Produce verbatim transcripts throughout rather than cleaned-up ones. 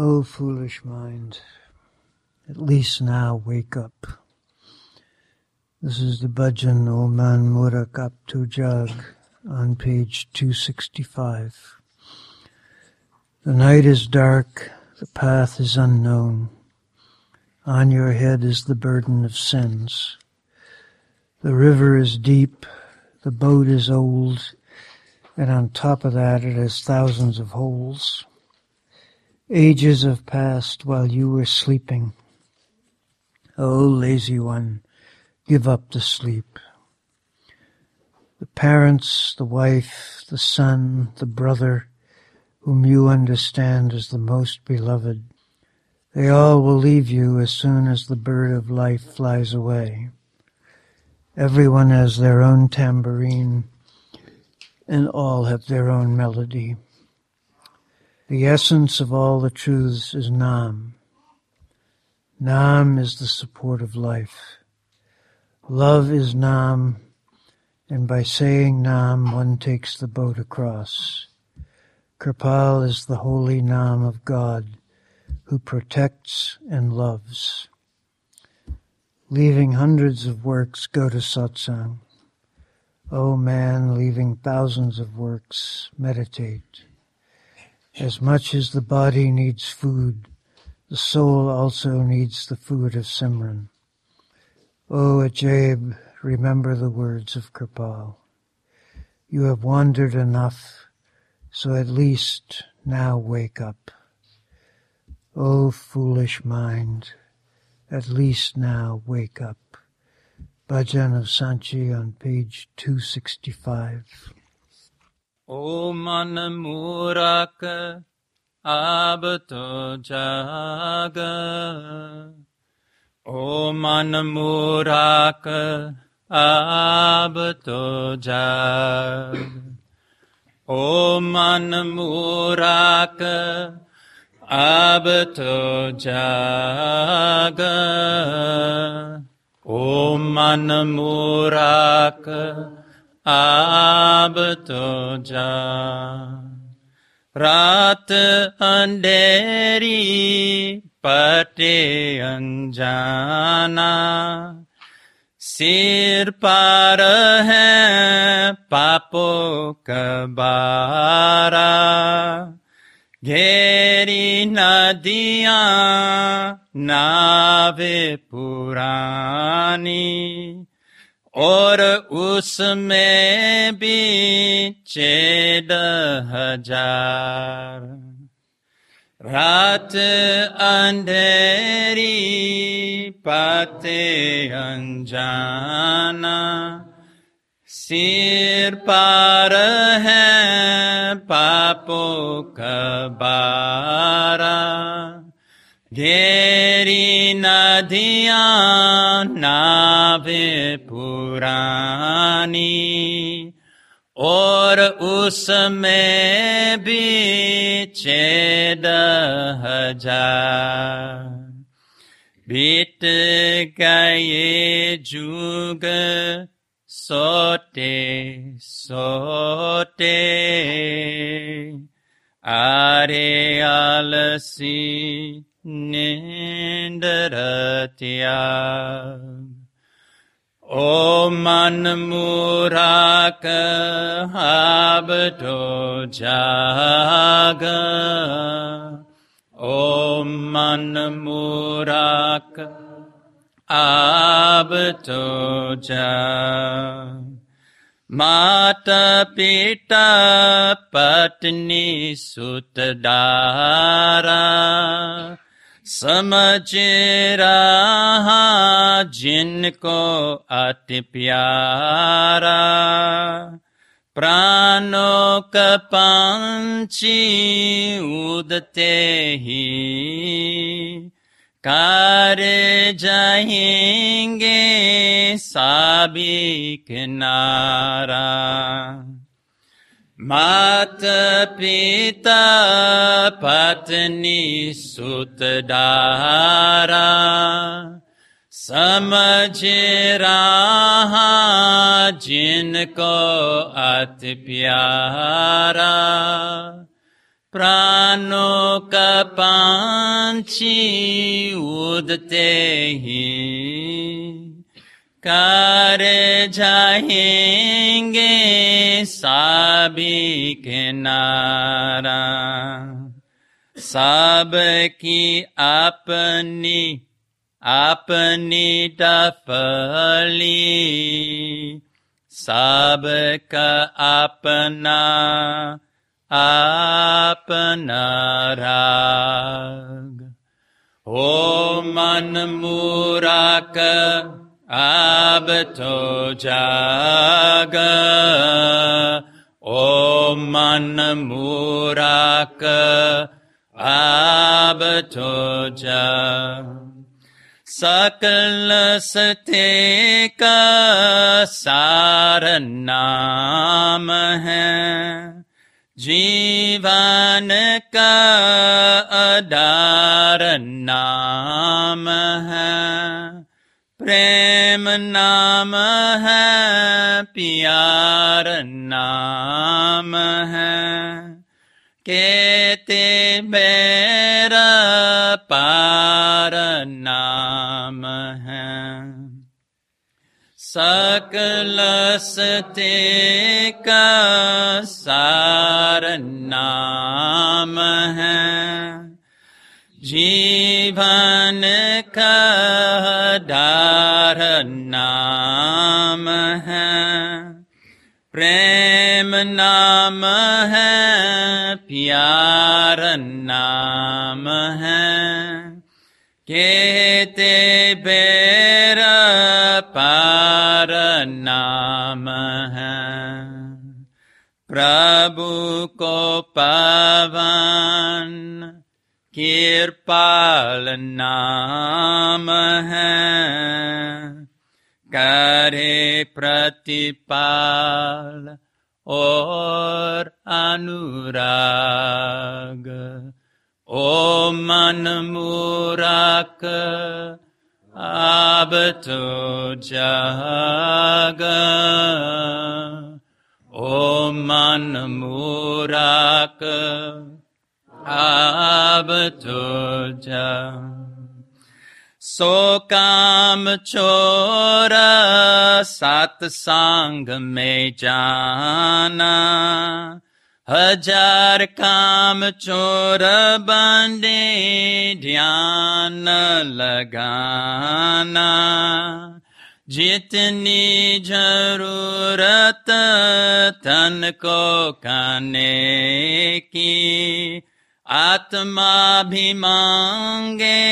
O foolish mind, at least now wake up. This is the Bhajan O Man Murak Ap To Jag on page two sixty-five. The night is dark, the path is unknown. On your head is the burden of sins. The river is deep, the boat is old, and on top of that it has thousands of holes. Ages have passed while you were sleeping. O lazy one, give up the sleep. The parents, the wife, the son, the brother, whom you understand as the most beloved, they all will leave you as soon as the bird of life flies away. Everyone has their own tambourine, and all have their own melody. The essence of all the truths is Naam. Naam is the support of life. Love is Naam, and by saying Naam, one takes the boat across. Kirpal is the holy Naam of God, who protects and loves. Leaving hundreds of works, go to satsang. O man, leaving thousands of works, meditate. As much as the body needs food, the soul also needs the food of Simran. O Ajab, remember the words of Kirpal. You have wandered enough, so at least now wake up. O foolish mind, at least now wake up. Bhajan of Sant Ji on page two sixty-five. O Man Murak Ap To Jag, O Man Murak Ap To Jag, O Man Murak Ap To Jag, O Man Murak Ab to ja. Raat andheri pate anjana, sir par hai papo ka bara, gheri nadiyan naave purani, और उसमें भी छेद हजार. रात अंधेरी पाते अनजाना, सिर पार है पापों का बारा, घेरी नदियां नावे पुरानी, और उसमें भी छेद हजार. बीत गए जुग सोते सोते, आरे आलसी Nindaratya. O Man Murak Ap To Jag, O Man Murak Ap To Jag, Mata Pita Patni Sutdara, समझ रहा जिनको अति प्यारा, प्राणों का पंछी उड़ते ही, कार्य जाएंगे सभी किनारा. Mata Pita Patni Sutdara, समझ रहा जिनको अति प्यारा, प्राणों का पंछी उड़ते हैं, कार्य जाएंगे सभी के नारा, सब की अपनी अपनी टफली, सब का अपना अपना राग। ओ मन मुराक अब तो जाग, ओ मन मुराक अब तो जाग। सकल सत्य का सार नाम है, जीवन का आधार नाम है, प्रेम नाम है, प्यार नाम है। केते बेरा पार नाम है, सकल सत्य का सार नाम है, जीवन का आधार नाम है, प्रेम नाम है, प्यार नाम है। केते बेर पार नाम है, प्रभु को पावन किरपाल नाम है, करे प्रतिपाल और अनुराग। ओ मन मुराक अब तो जाग, ओ मन मुराक अब तो जाग। सो काम छोड़ सत्संग में जाना, हजार काम छोड़ बंदे ध्यान लगाना। जितनी जरूरत तन को खाने की, आत्मा भी मांगे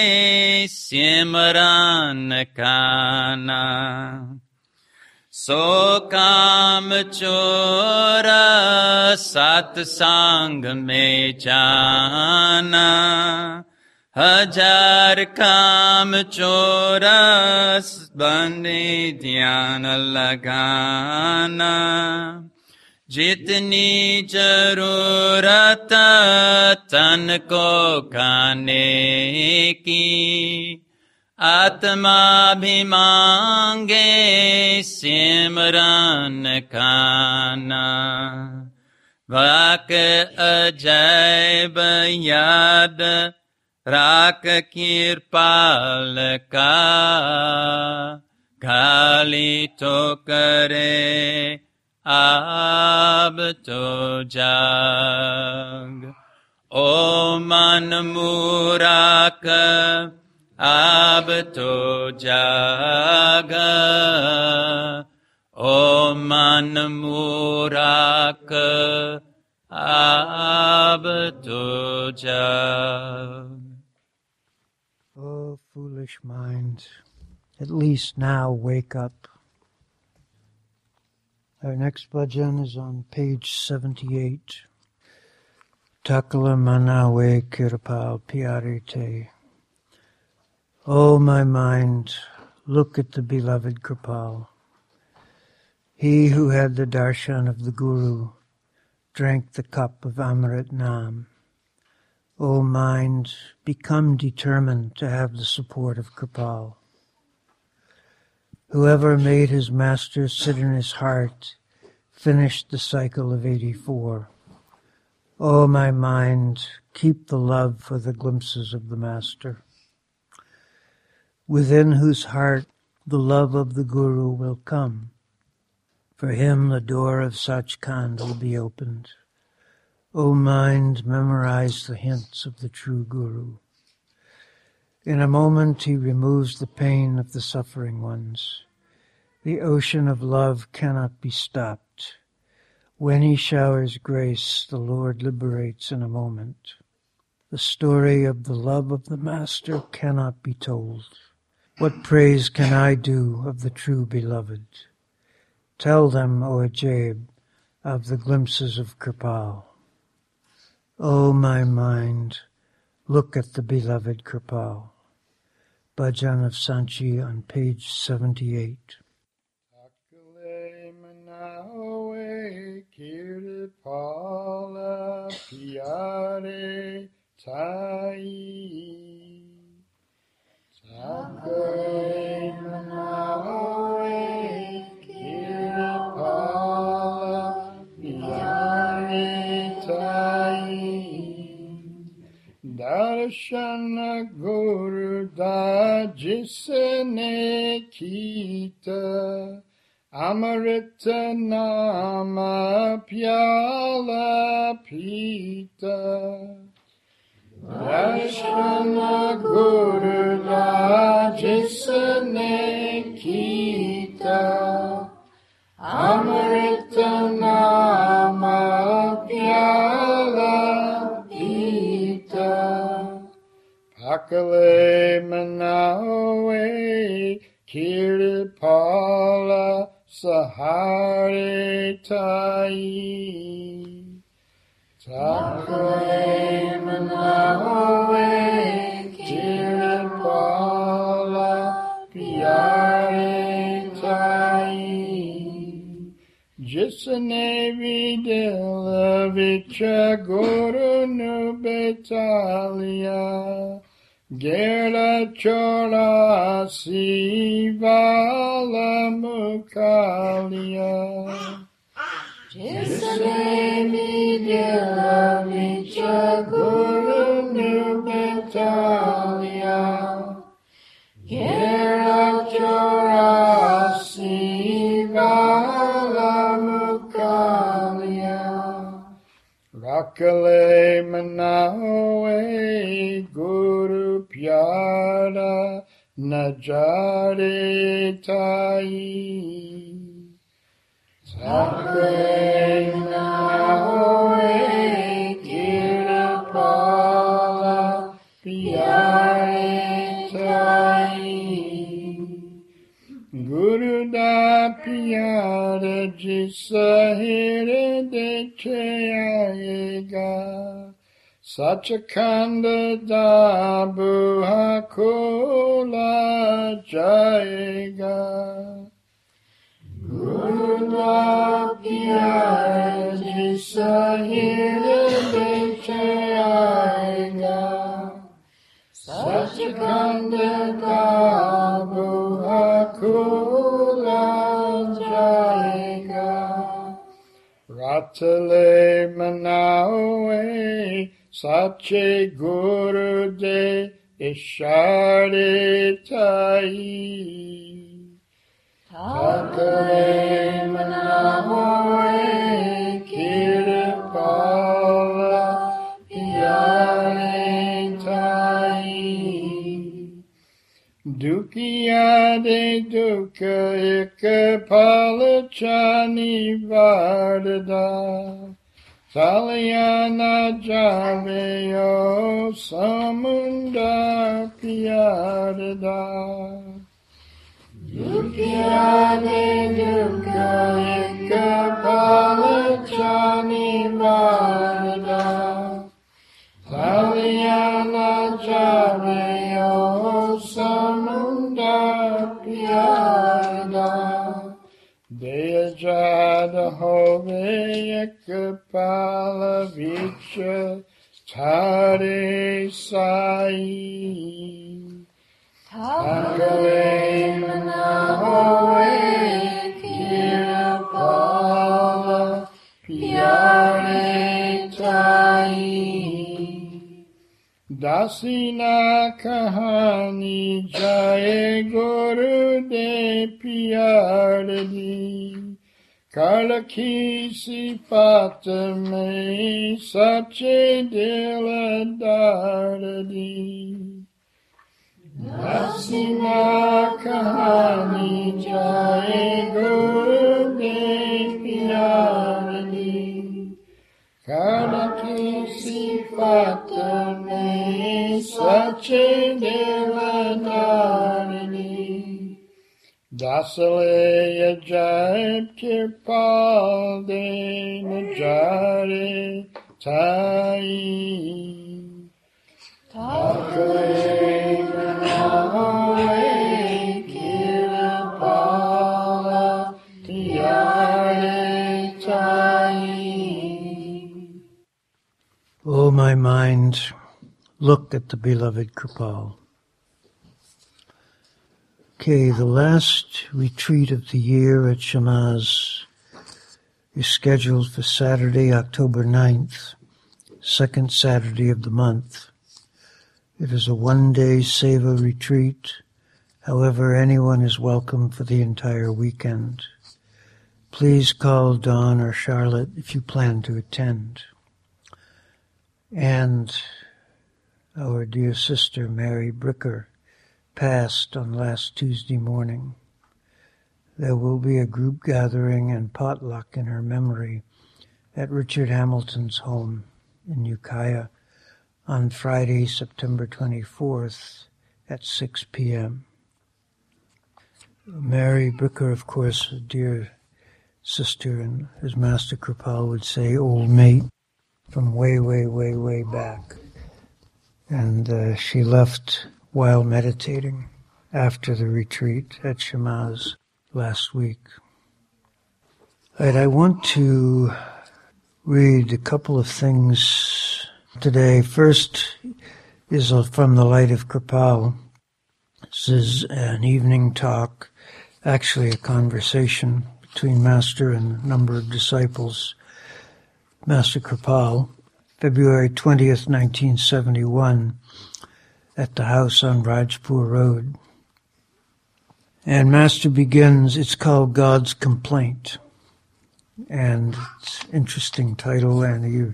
सिमरन खाना। सो काम चोर सत्संग में जाना, हजार काम चोर बने ध्यान लगाना। जितनी जरूरत तन को खाने की, आत्मा भी मांगे सिमरन खाना। वाक अजैब याद राख किरपाल का, खाली तो करे अब तो जाग। ओ मन मुराक अब तो जाग, ओ मन मुराक अब तो जाग। Oh, foolish minds, at least now wake up. Our next bhajan is on page seventy-eight. Takala manawe kirpal pyare te. O my mind, look at the beloved Kirpal. He who had the darshan of the Guru drank the cup of Amrit Naam. O mind, become determined to have the support of Kirpal. Whoever made his master sit in his heart finished the cycle of eighty-four. O my mind, keep the love for the glimpses of the Master, within whose heart the love of the Guru will come. For him the door of Sach Khand will be opened. O mind, memorize the hints of the true Guru. In a moment he removes the pain of the suffering ones. The ocean of love cannot be stopped. When he showers grace, the Lord liberates in a moment. The story of the love of the Master cannot be told. What praise can I do of the true beloved? Tell them, O Ajib, of the glimpses of Kirpal. O my mind, look at the beloved Kirpal. Bhajan of Sant Ji on page seventy-eight. Darshan Guru da jisne kita, Amrita nama pyala pita. Darshan Guru da jisne kita, Amrita nama pyala pita. Akale manawe kirpala sahare tai. Akale manawe kirpala piyare tai. Jisne videla vicha guru nu betalia. Gera chora sivala mukalia. Jisne videla vicha guru nu betalia. Gera chora sivala mukalia. Rakale manawe guru pyara najare tai. Sakre nahoe kirpala pyare tai. Guru da pyara jisahire de chayega. Sach Khand da buha kola jayega. Guru da pyar jisahir bechayega. Sach Khand da buha kola jayega. Ratale manawe Sache Guru de Ishare Tai. Takare manahoe kirpala piyare tai. Dukiya de duka ikapala chani vardada. Salyana Javeyo Samunda Piyarada. Ukiah Duka Kirpala Chani Varada. Salyana Javeyo Samunda Piyarada. Dejada hove Kirpala vicha tare sai. Takale manahoe kirpala piyare tai. Dasina kahani jaye guru de piyaradi Kal ki sifat mein sache dil daradi Dasina kahani jaye guru de piyaradi Kal ki sifat mein sache dil daradi Dasale ajaib kirpal de najare tai Takle namae kirpala tiare tai. O my mind, look at the beloved Kirpal. Okay, the last retreat of the year at Shemaz is scheduled for Saturday, October ninth, second Saturday of the month. It is a one-day seva retreat. However, anyone is welcome for the entire weekend. Please call Don or Charlotte if you plan to attend. And our dear sister, Mary Bricker, passed on last Tuesday morning. There will be a group gathering and potluck in her memory at Richard Hamilton's home in Ukiah on Friday, September twenty-fourth at six p.m. Mary Bricker, of course, a dear sister, and as Master Kirpal would say, old mate from way, way, way, way back. And uh, she left while meditating after the retreat at Shemaz last week. All right, I want to read a couple of things today. First is from The Light of Kirpal. This is an evening talk, actually a conversation between Master and a number of disciples. Master Kirpal, February twentieth, nineteen seventy-one, at the house on Rajpur Road. And Master begins, it's called God's Complaint. And it's an interesting title, and he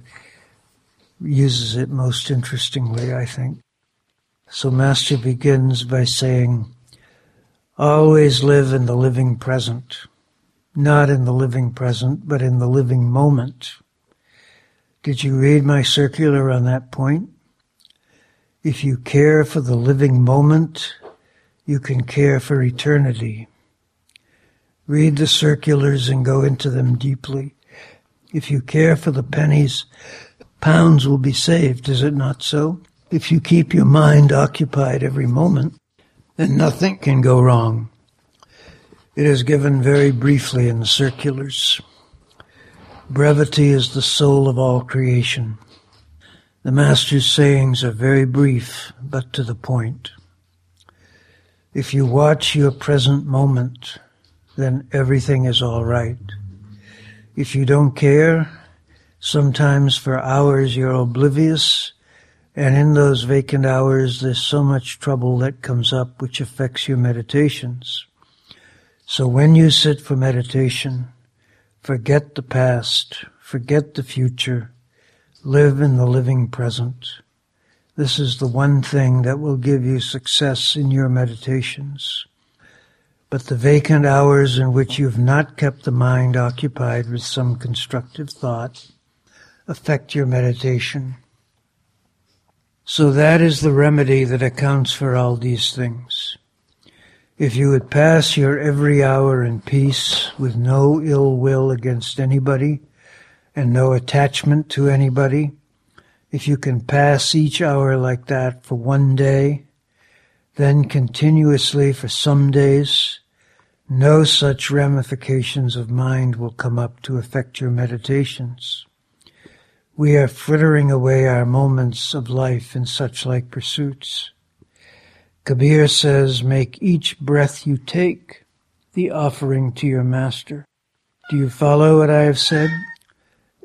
uses it most interestingly, I think. So Master begins by saying, always live in the living present. Not in the living present, but in the living moment. Did you read my circular on that point? If you care for the living moment, you can care for eternity. Read the circulars and go into them deeply. If you care for the pennies, pounds will be saved, is it not so? If you keep your mind occupied every moment, then nothing can go wrong. It is given very briefly in the circulars. Brevity is the soul of all creation. The Master's sayings are very brief, but to the point. If you watch your present moment, then everything is all right. If you don't care, sometimes for hours you're oblivious, and in those vacant hours there's so much trouble that comes up which affects your meditations. So when you sit for meditation, forget the past, forget the future, live in the living present. This is the one thing that will give you success in your meditations. But the vacant hours in which you've not kept the mind occupied with some constructive thought affect your meditation. So that is the remedy that accounts for all these things. If you would pass your every hour in peace with no ill will against anybody, and no attachment to anybody, if you can pass each hour like that for one day, then continuously for some days, no such ramifications of mind will come up to affect your meditations. We are frittering away our moments of life in such like pursuits. Kabir says, make each breath you take the offering to your Master. Do you follow what I have said?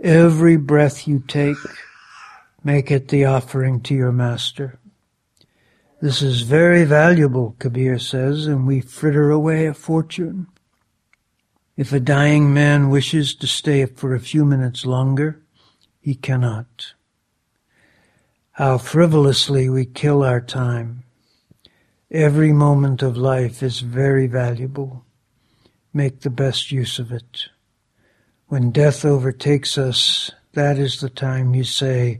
Every breath you take, make it the offering to your master. This is very valuable, Kabir says, and we fritter away a fortune. If a dying man wishes to stay for a few minutes longer, he cannot. How frivolously we kill our time. Every moment of life is very valuable. Make the best use of it. When death overtakes us, that is the time you say,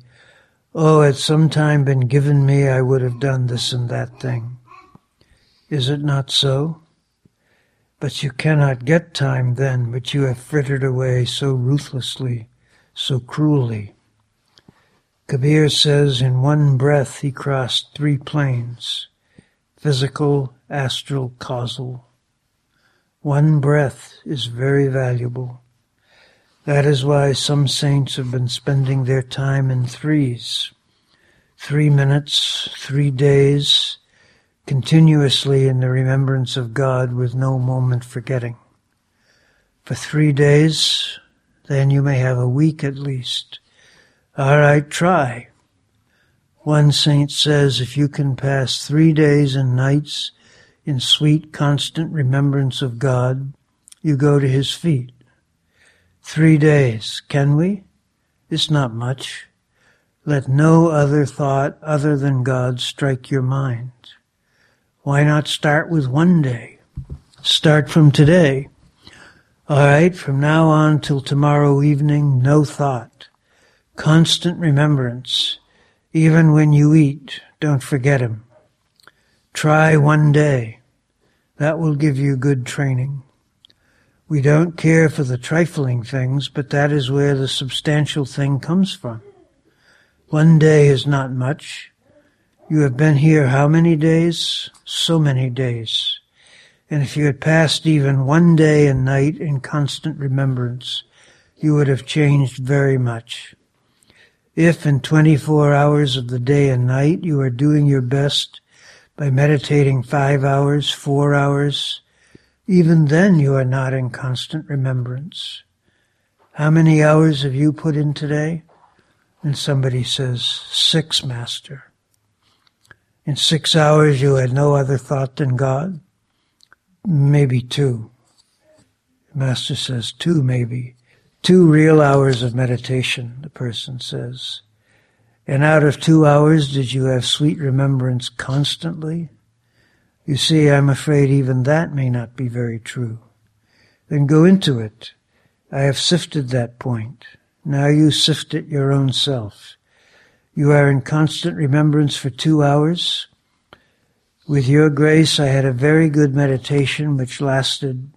"Oh, had some time been given me, I would have done this and that thing." Is it not so? But you cannot get time then, which you have frittered away so ruthlessly, so cruelly. Kabir says in one breath he crossed three planes, physical, astral, causal. One breath is very valuable. That is why some saints have been spending their time in threes, three minutes, three days, continuously in the remembrance of God with no moment forgetting. For three days, then you may have a week at least. All right, try. One saint says if you can pass three days and nights in sweet, constant remembrance of God, you go to his feet. Three days, can we? It's not much. Let no other thought other than God strike your mind. Why not start with one day? Start from today. All right, from now on till tomorrow evening, no thought. Constant remembrance. Even when you eat, don't forget him. Try one day. That will give you good training. We don't care for the trifling things, but that is where the substantial thing comes from. One day is not much. You have been here how many days? So many days. And if you had passed even one day and night in constant remembrance, you would have changed very much. If in twenty-four hours of the day and night you are doing your best by meditating five hours, four hours, even then you are not in constant remembrance. How many hours have you put in today? And somebody says, six, Master. In six hours you had no other thought than God? Maybe two. Master says, two maybe. Two real hours of meditation, the person says. And out of two hours, did you have sweet remembrance constantly? You see, I'm afraid even that may not be very true. Then go into it. I have sifted that point. Now you sift it your own self. You are in constant remembrance for two hours. With your grace, I had a very good meditation which lasted,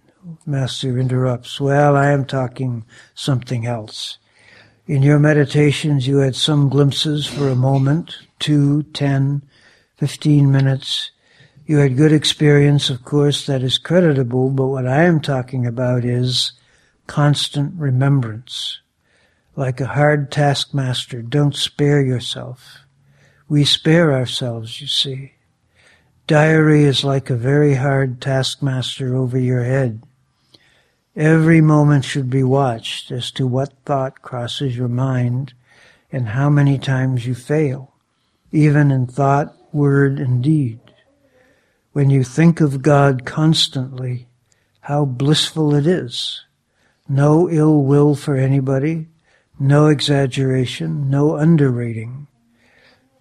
Master interrupts, well, I am talking something else. In your meditations, you had some glimpses for a moment, two, ten, fifteen minutes. You had good experience, of course, that is creditable, but what I am talking about is constant remembrance. Like a hard taskmaster, don't spare yourself. We spare ourselves, you see. Diary is like a very hard taskmaster over your head. Every moment should be watched as to what thought crosses your mind and how many times you fail, even in thought, word, and deed. When you think of God constantly, how blissful it is. No ill will for anybody. No exaggeration, no underrating.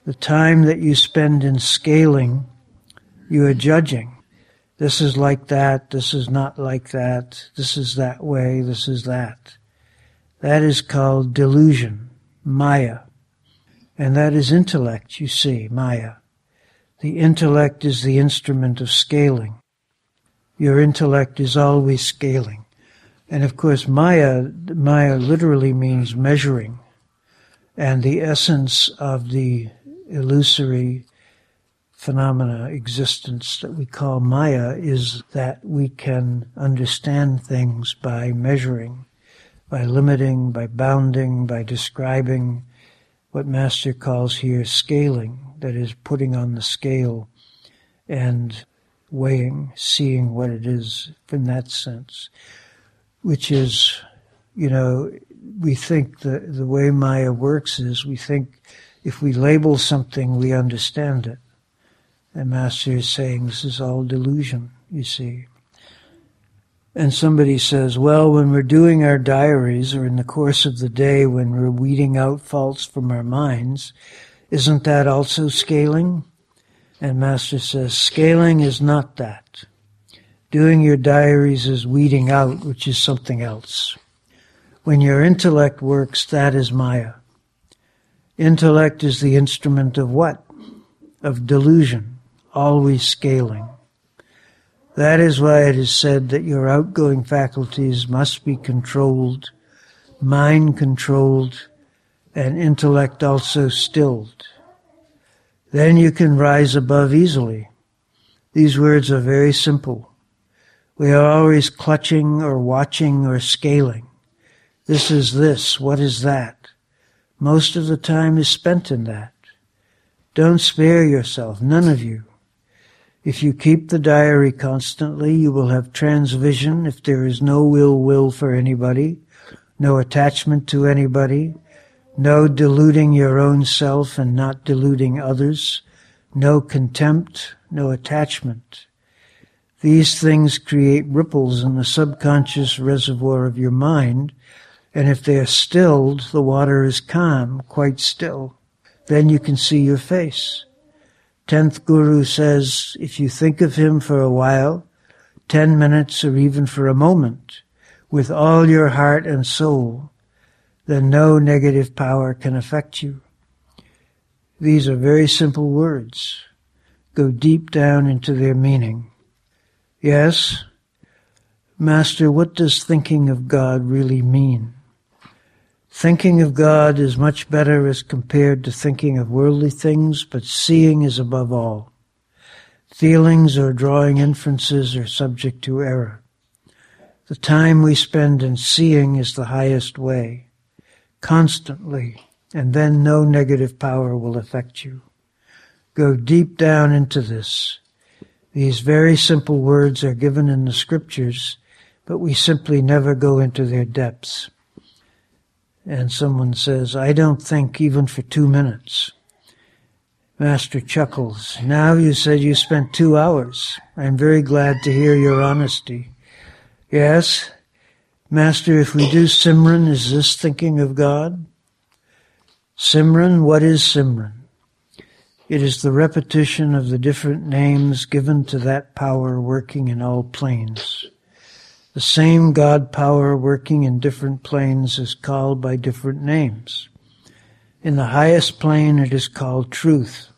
The time that you spend in scaling, you are judging. This is like that, this is not like that, this is that way, this is that. That is called delusion, Maya. And that is intellect, you see, Maya. The intellect is the instrument of scaling. Your intellect is always scaling. And of course, Maya, Maya literally means measuring. And the essence of the illusory phenomena existence that we call Maya is that we can understand things by measuring, by limiting, by bounding, by describing, what Master calls here scaling, that is putting on the scale and weighing, seeing what it is in that sense. Which is, you know, we think the the way Maya works is we think If we label something, we understand it. And Master is saying, this is all delusion, you see. And somebody says, well, when we're doing our diaries or in the course of the day when we're weeding out faults from our minds, isn't that also scaling? And Master says, scaling is not that. Doing your diaries is weeding out, which is something else. When your intellect works, that is Maya. Intellect is the instrument of what? Of delusion, always scaling. That is why it is said that your outgoing faculties must be controlled, mind controlled, and intellect also stilled. Then you can rise above easily. These words are very simple. We are always clutching or watching or scaling. This is this, what is that? Most of the time is spent in that. Don't spare yourself, none of you. If you keep the diary constantly, you will have transvision if there is no ill will for anybody, no attachment to anybody, no deluding your own self and not deluding others, no contempt, no attachment. These things create ripples in the subconscious reservoir of your mind, and if they are stilled, the water is calm, quite still. Then you can see your face. Tenth Guru says, if you think of him for a while, ten minutes or even for a moment, with all your heart and soul, then no negative power can affect you. These are very simple words. Go deep down into their meaning. Yes? Master, what does thinking of God really mean? Thinking of God is much better as compared to thinking of worldly things, but seeing is above all. Feelings or drawing inferences are subject to error. The time we spend in seeing is the highest way, constantly, and then no negative power will affect you. Go deep down into this. These very simple words are given in the scriptures, but we simply never go into their depths. And someone says, I don't think even for two minutes. Master chuckles. Now you said you spent two hours. I'm very glad to hear your honesty. Yes? Master, if we do Simran, is this thinking of God? Simran, what is Simran? It is the repetition of the different names given to that power working in all planes. The same God power working in different planes is called by different names. In the highest plane, it is called truth.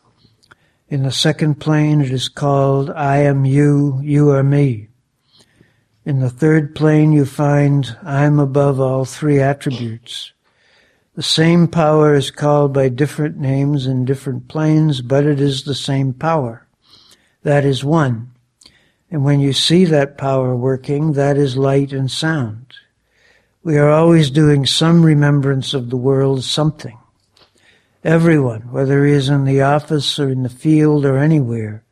In the second plane, it is called I am you, you are me. In the third plane, you find I am above all three attributes. The same power is called by different names in different planes, but it is the same power. That is one. And when you see that power working, that is light and sound. We are always doing some remembrance of the world, something. Everyone, whether he is in the office or in the field or anywhere,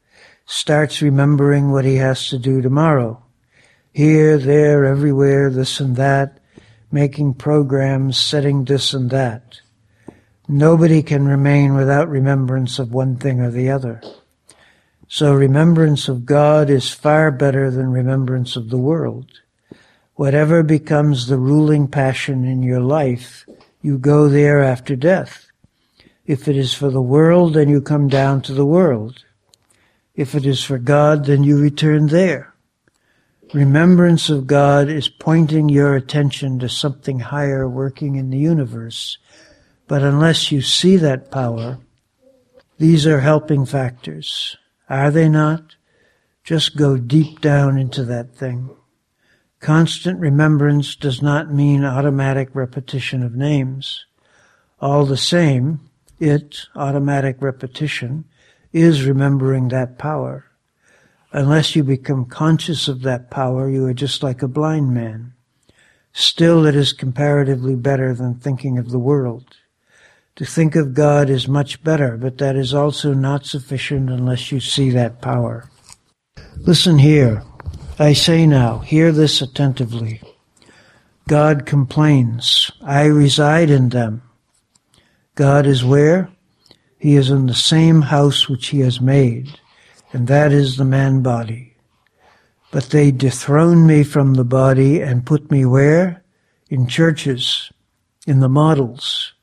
starts remembering what he has to do tomorrow. Here, there, everywhere, this and that, making programs, setting this and that. Nobody can remain without remembrance of one thing or the other. So remembrance of God is far better than remembrance of the world. Whatever becomes the ruling passion in your life, you go there after death. If it is for the world, then you come down to the world. If it is for God, then you return there. Remembrance of God is pointing your attention to something higher working in the universe. But unless you see that power, these are helping factors. Are they not? Just go deep down into that thing. Constant remembrance does not mean automatic repetition of names. All the same, it, automatic repetition, is remembering that power. Unless you become conscious of that power, you are just like a blind man. Still, it is comparatively better than thinking of the world. To think of God is much better, but that is also not sufficient unless you see that power. Listen here. I say now, hear this attentively. God complains. I reside in them. God is where? He is in the same house which he has made, and that is the man body. But they dethrone me from the body and put me where? In churches, in the models.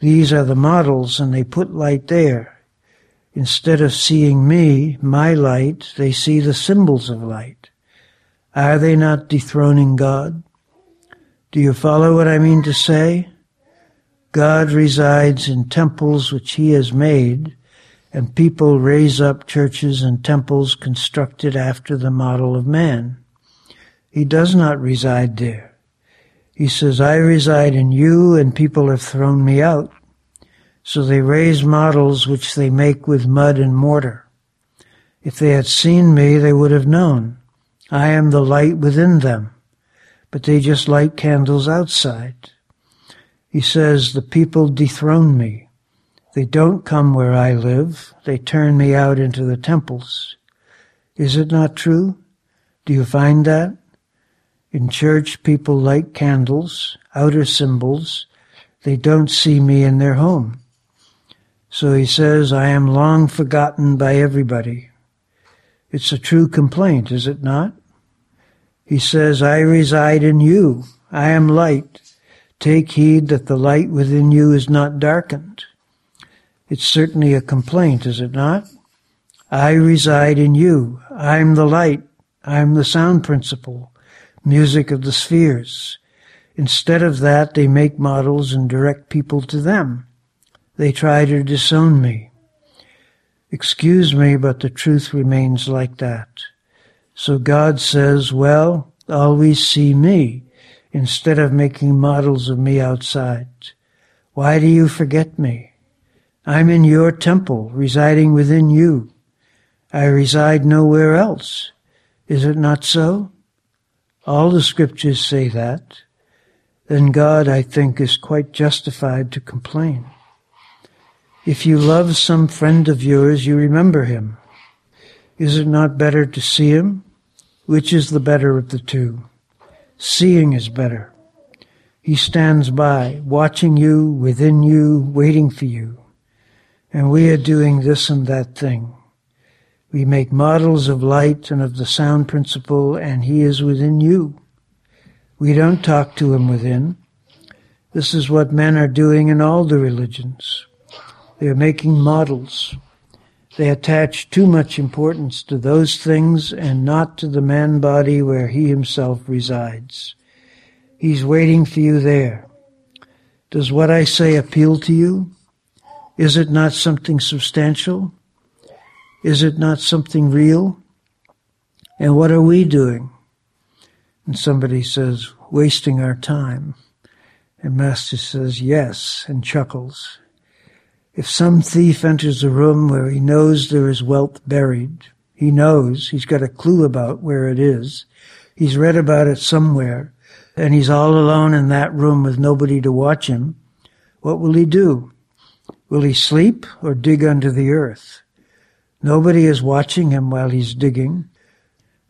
These are the models, and they put light there. Instead of seeing me, my light, they see the symbols of light. Are they not dethroning God? Do you follow what I mean to say? God resides in temples which he has made, and people raise up churches and temples constructed after the model of man. He does not reside there. He says, I reside in you, and people have thrown me out. So they raise models which they make with mud and mortar. If they had seen me, they would have known. I am the light within them. But they just light candles outside. He says, the people dethrone me. They don't come where I live. They turn me out into the temples. Is it not true? Do you find that? In church, people light candles, outer symbols. They don't see me in their home. So he says, I am long forgotten by everybody. It's a true complaint, is it not? He says, I reside in you. I am light. Take heed that the light within you is not darkened. It's certainly a complaint, is it not? I reside in you. I'm the light. I'm the sound principle. Music of the spheres. Instead of that, they make models and direct people to them. They try to disown me. Excuse me, but the truth remains like that. So God says, well, always see me, instead of making models of me outside. Why do you forget me? I'm in your temple, residing within you. I reside nowhere else. Is it not so? All the scriptures say that. Then God, I think, is quite justified to complain. If you love some friend of yours, you remember him. Is it not better to see him? Which is the better of the two? Seeing is better. He stands by, watching you, within you, waiting for you. And we are doing this and that thing. We make models of light and of the sound principle, and he is within you. We don't talk to him within. This is what men are doing in all the religions. They are making models. They attach too much importance to those things and not to the man body where he himself resides. He's waiting for you there. Does what I say appeal to you? Is it not something substantial? Is it not something real? And what are we doing? And somebody says, wasting our time. And Master says, yes, and chuckles. If some thief enters a room where he knows there is wealth buried, he knows, he's got a clue about where it is, he's read about it somewhere, and he's all alone in that room with nobody to watch him, what will he do? Will he sleep or dig under the earth? Nobody is watching him while he's digging.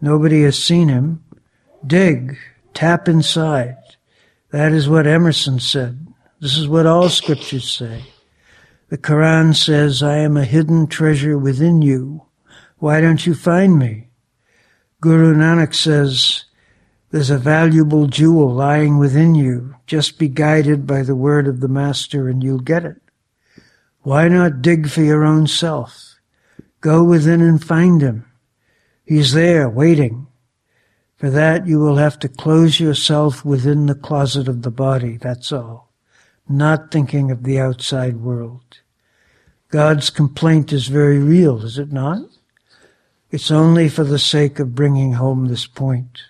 Nobody has seen him. Dig, tap inside. That is what Emerson said. This is what all scriptures say. The Quran says, I am a hidden treasure within you. Why don't you find me? Guru Nanak says, there's a valuable jewel lying within you. Just be guided by the word of the Master and you'll get it. Why not dig for your own self? Go within and find him. He's there waiting. For that you will have to close yourself within the closet of the body, that's all. Not thinking of the outside world. God's complaint is very real, is it not? It's only for the sake of bringing home this point.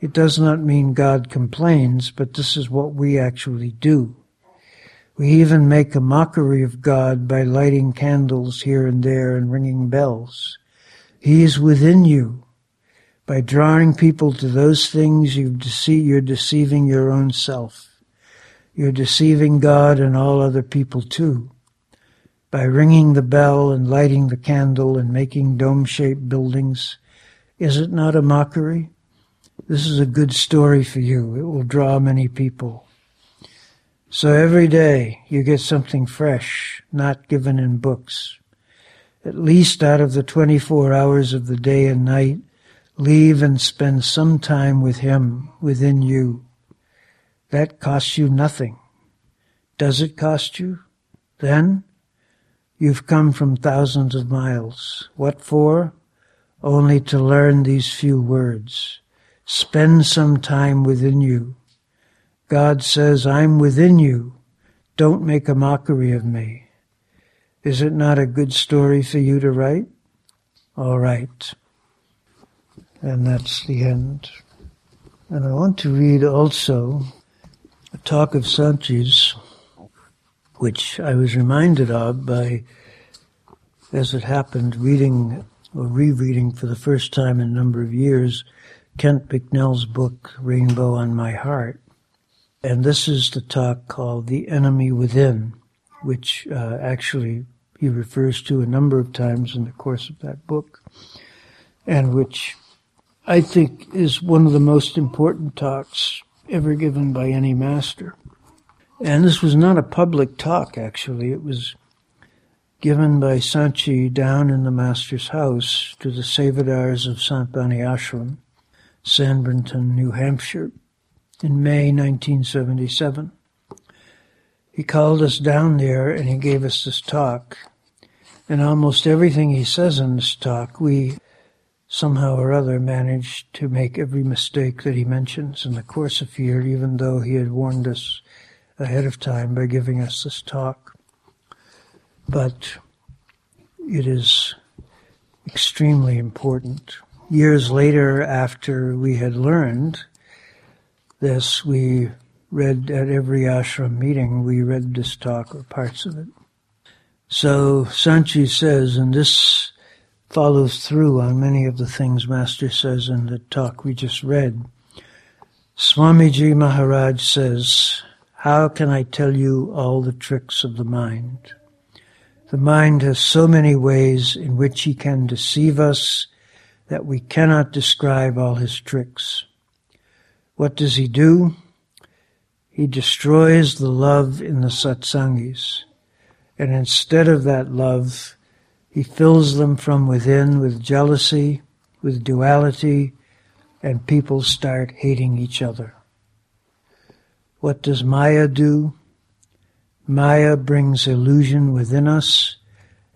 It does not mean God complains, but this is what we actually do. We even make a mockery of God by lighting candles here and there and ringing bells. He is within you. By drawing people to those things, you dece- you're deceiving your own self. You're deceiving God and all other people too, by ringing the bell and lighting the candle and making dome-shaped buildings. Is it not a mockery? This is a good story for you. It will draw many people. So every day you get something fresh, not given in books. At least out of the twenty-four hours of the day and night, leave and spend some time with Him within you. That costs you nothing. Does it cost you? Then, you've come from thousands of miles. What for? Only to learn these few words. Spend some time within you. God says, I'm within you. Don't make a mockery of me. Is it not a good story for you to write? All right. And that's the end. And I want to read also a talk of Sant Ji's, which I was reminded of by, as it happened, reading or rereading for the first time in a number of years, Kent Bicknell's book, Rainbow on My Heart. And this is the talk called The Enemy Within, which uh, actually he refers to a number of times in the course of that book, and which I think is one of the most important talks ever given by any master. And this was not a public talk, actually. It was given by Sant Ji down in the master's house to the Sevadars of Sant Bani Ashram, Sanbornton, New Hampshire, in May nineteen seventy-seven. He called us down there and he gave us this talk. And almost everything he says in this talk, we somehow or other managed to make every mistake that he mentions in the course of here, even though he had warned us ahead of time by giving us this talk. But it is extremely important. Years later, after we had learned this, we read at every ashram meeting, we read this talk or parts of it. So Sant Ji says, and this follows through on many of the things Master says in the talk we just read. Swamiji Maharaj says, how can I tell you all the tricks of the mind? The mind has so many ways in which he can deceive us that we cannot describe all his tricks. What does he do? He destroys the love in the satsangis, and instead of that love, he fills them from within with jealousy, with duality, and people start hating each other. What does Maya do? Maya brings illusion within us,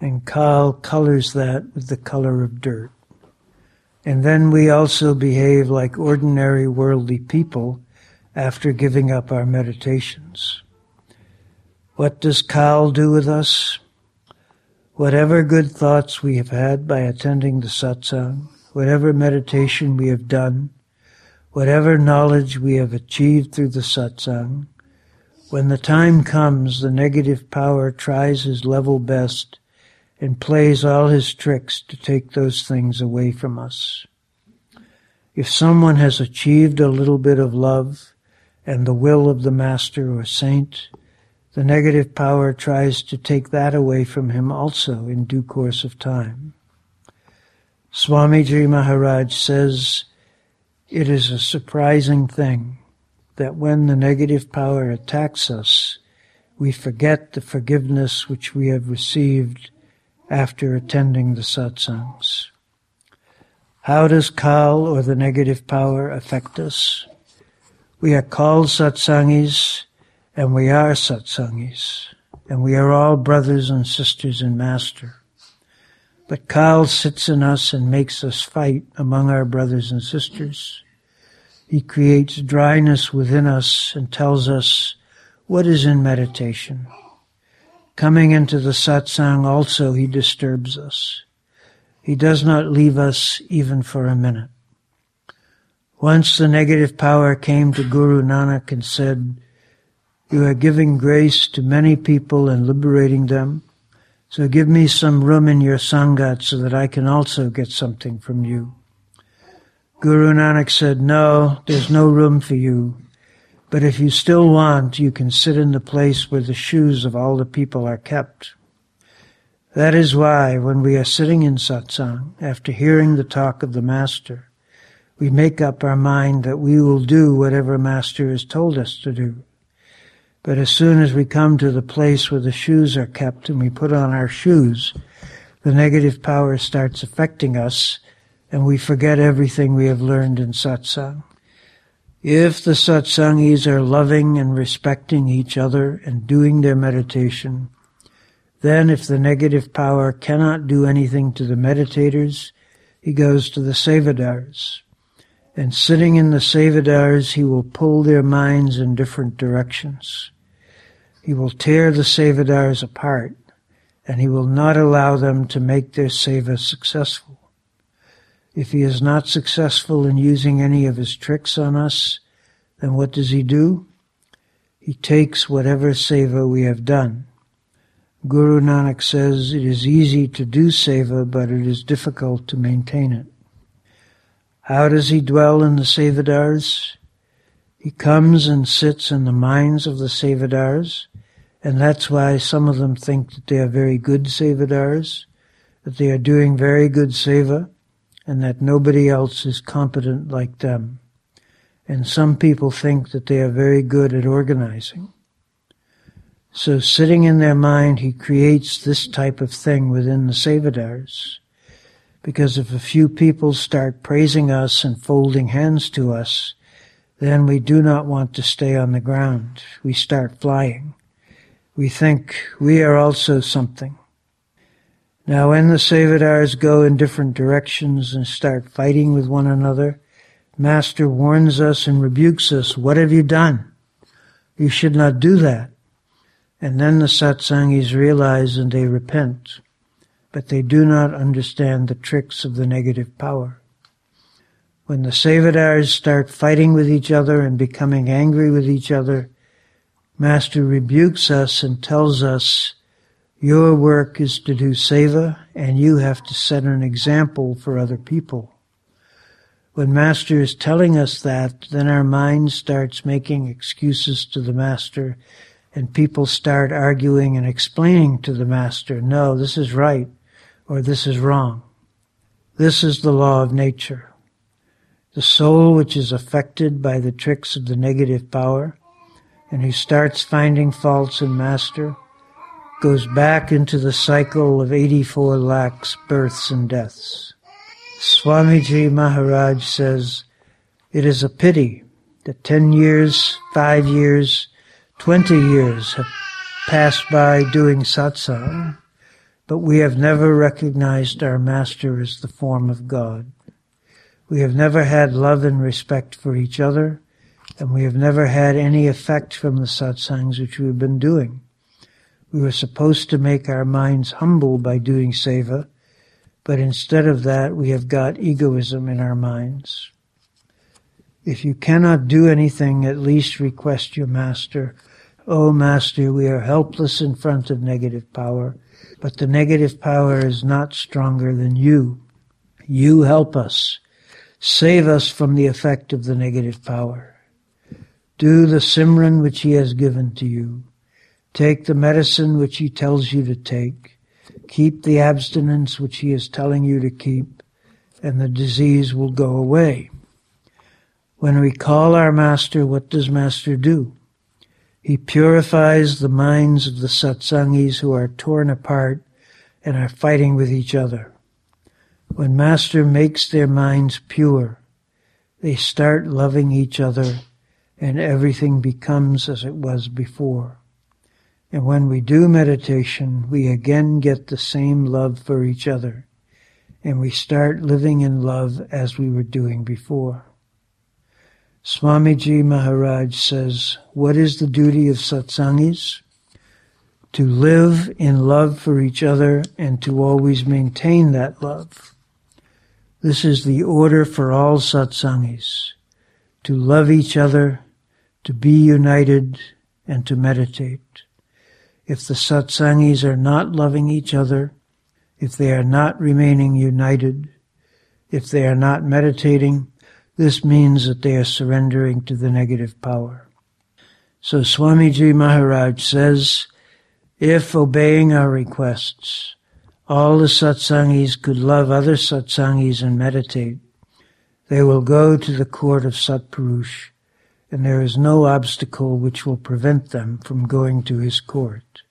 and Kal colors that with the color of dirt. And then we also behave like ordinary worldly people after giving up our meditations. What does Kal do with us? Whatever good thoughts we have had by attending the satsang, whatever meditation we have done, whatever knowledge we have achieved through the satsang, when the time comes, the negative power tries his level best and plays all his tricks to take those things away from us. If someone has achieved a little bit of love and the will of the master or saint, the negative power tries to take that away from him also in due course of time. Swamiji Maharaj says, it is a surprising thing that when the negative power attacks us, we forget the forgiveness which we have received after attending the satsangs. How does Kal or the negative power affect us? We are called satsangis, and we are satsangis, and we are all brothers and sisters in Master. But Kal sits in us and makes us fight among our brothers and sisters. He creates dryness within us and tells us what is in meditation. Coming into the satsang also, he disturbs us. He does not leave us even for a minute. Once the negative power came to Guru Nanak and said, you are giving grace to many people and liberating them. So give me some room in your Sangat so that I can also get something from you. Guru Nanak said, no, there's no room for you. But if you still want, you can sit in the place where the shoes of all the people are kept. That is why when we are sitting in satsang, after hearing the talk of the master, we make up our mind that we will do whatever master has told us to do. But as soon as we come to the place where the shoes are kept and we put on our shoes, the negative power starts affecting us and we forget everything we have learned in satsang. If the satsangis are loving and respecting each other and doing their meditation, then if the negative power cannot do anything to the meditators, he goes to the sevadars. And sitting in the sevadars, he will pull their minds in different directions. He will tear the sevadars apart, and he will not allow them to make their seva successful. If he is not successful in using any of his tricks on us, then what does he do? He takes whatever seva we have done. Guru Nanak says, it is easy to do seva, but it is difficult to maintain it. How does he dwell in the sevadars? He comes and sits in the minds of the sevadars, and that's why some of them think that they are very good sevadars, that they are doing very good seva, and that nobody else is competent like them. And some people think that they are very good at organizing. So sitting in their mind, he creates this type of thing within the sevadars. Because if a few people start praising us and folding hands to us, then we do not want to stay on the ground. We start flying. We think we are also something. Now, when the sevadars go in different directions and start fighting with one another, Master warns us and rebukes us, what have you done? You should not do that. And then the satsangis realize and they repent, but they do not understand the tricks of the negative power. When the sevadars start fighting with each other and becoming angry with each other, Master rebukes us and tells us, your work is to do seva, and you have to set an example for other people. When Master is telling us that, then our mind starts making excuses to the Master, and people start arguing and explaining to the Master, no, this is right, or this is wrong. This is the law of nature. The soul which is affected by the tricks of the negative power, and who starts finding faults in Master, goes back into the cycle of eighty-four lakhs births and deaths. Swamiji Maharaj says, it is a pity that ten years, five years, twenty years have passed by doing satsang, but we have never recognized our Master as the form of God. We have never had love and respect for each other, and we have never had any effect from the satsangs which we've been doing. We were supposed to make our minds humble by doing seva, but instead of that, we have got egoism in our minds. If you cannot do anything, at least request your Master, oh Master, we are helpless in front of negative power, but the negative power is not stronger than you. You help us. Save us from the effect of the negative power. Do the Simran which he has given to you. Take the medicine which he tells you to take. Keep the abstinence which he is telling you to keep, and the disease will go away. When we call our Master, what does Master do? He purifies the minds of the satsangis who are torn apart and are fighting with each other. When Master makes their minds pure, they start loving each other, and everything becomes as it was before. And when we do meditation, we again get the same love for each other, and we start living in love as we were doing before. Swamiji Maharaj says, what is the duty of satsangis? To live in love for each other and to always maintain that love. This is the order for all satsangis, to love each other, to be united, and to meditate. If the satsangis are not loving each other, if they are not remaining united, if they are not meditating, this means that they are surrendering to the negative power. So Swamiji Maharaj says, if obeying our requests, all the satsangis could love other satsangis and meditate, they will go to the court of Satpurush, and there is no obstacle which will prevent them from going to his court.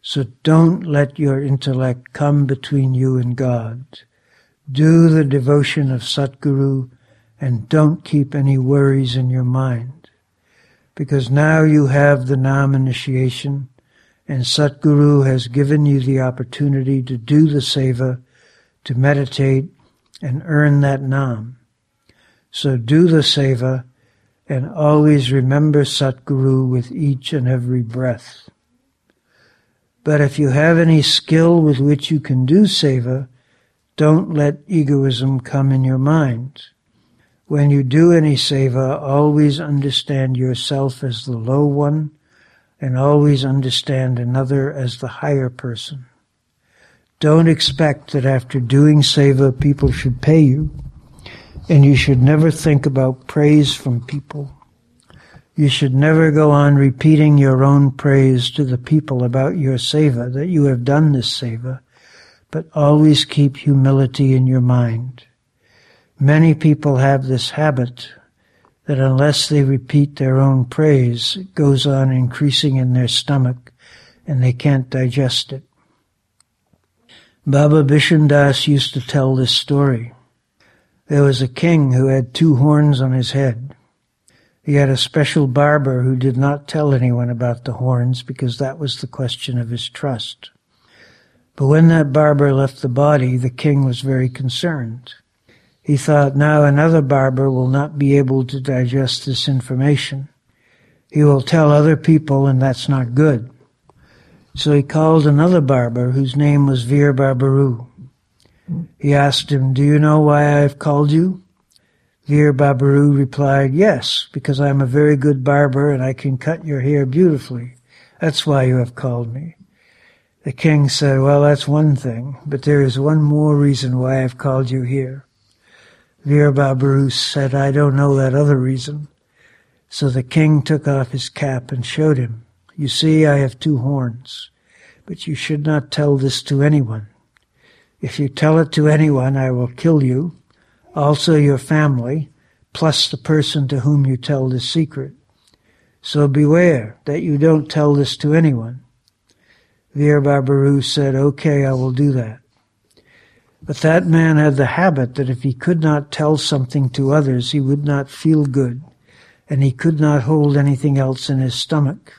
So don't let your intellect come between you and God. Do the devotion of Satguru and don't keep any worries in your mind, because now you have the Naam initiation and Satguru has given you the opportunity to do the seva, to meditate and earn that Naam. So do the seva and always remember Satguru with each and every breath. But if you have any skill with which you can do seva, don't let egoism come in your mind. When you do any seva, always understand yourself as the low one and always understand another as the higher person. Don't expect that after doing seva, people should pay you, and you should never think about praise from people. You should never go on repeating your own praise to the people about your seva, that you have done this seva, but always keep humility in your mind. Many people have this habit that unless they repeat their own praise, it goes on increasing in their stomach and they can't digest it. Baba Bishan Das used to tell this story. There was a king who had two horns on his head. He had a special barber who did not tell anyone about the horns because that was the question of his trust. But when that barber left the body, the king was very concerned. He thought, now another barber will not be able to digest this information. He will tell other people, and that's not good. So he called another barber whose name was Veer Barbaroo. He asked him, do you know why I have called you? Veer Barbaroo replied, yes, because I am a very good barber and I can cut your hair beautifully. That's why you have called me. The king said, well, that's one thing, but there is one more reason why I've called you here. Veer Barbaroo said, I don't know that other reason. So the king took off his cap and showed him, you see, I have two horns, but you should not tell this to anyone. If you tell it to anyone, I will kill you, also your family, plus the person to whom you tell the secret. So beware that you don't tell this to anyone. Veer Barbaroo said, okay, I will do that. But that man had the habit that if he could not tell something to others, he would not feel good, and he could not hold anything else in his stomach.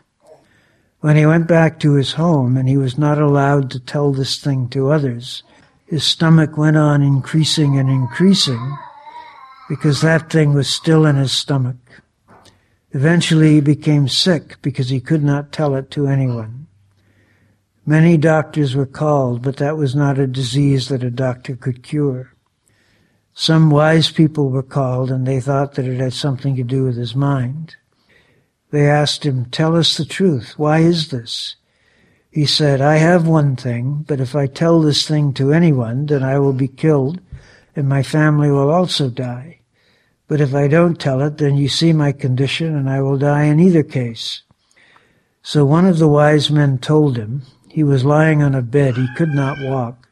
When he went back to his home and he was not allowed to tell this thing to others, his stomach went on increasing and increasing because that thing was still in his stomach. Eventually he became sick because he could not tell it to anyone. Many doctors were called, but that was not a disease that a doctor could cure. Some wise people were called, and they thought that it had something to do with his mind. They asked him, tell us the truth. Why is this? He said, I have one thing, but if I tell this thing to anyone, then I will be killed, and my family will also die. But if I don't tell it, then you see my condition, and I will die in either case. So one of the wise men told him, he was lying on a bed, he could not walk,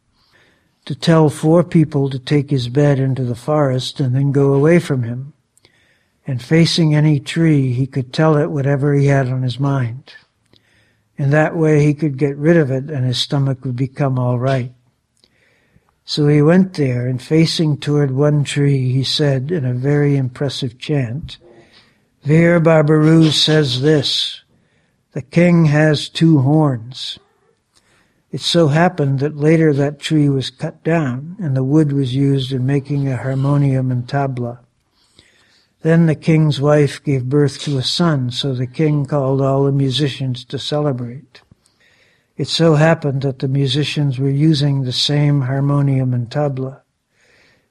to tell four people to take his bed into the forest and then go away from him. And facing any tree, he could tell it whatever he had on his mind. And that way he could get rid of it and his stomach would become all right. So he went there and facing toward one tree, he said in a very impressive chant, Veer Barbaroo says this, the king has two horns. It so happened that later that tree was cut down and the wood was used in making a harmonium and tabla. Then the king's wife gave birth to a son, so the king called all the musicians to celebrate. It so happened that the musicians were using the same harmonium and tabla.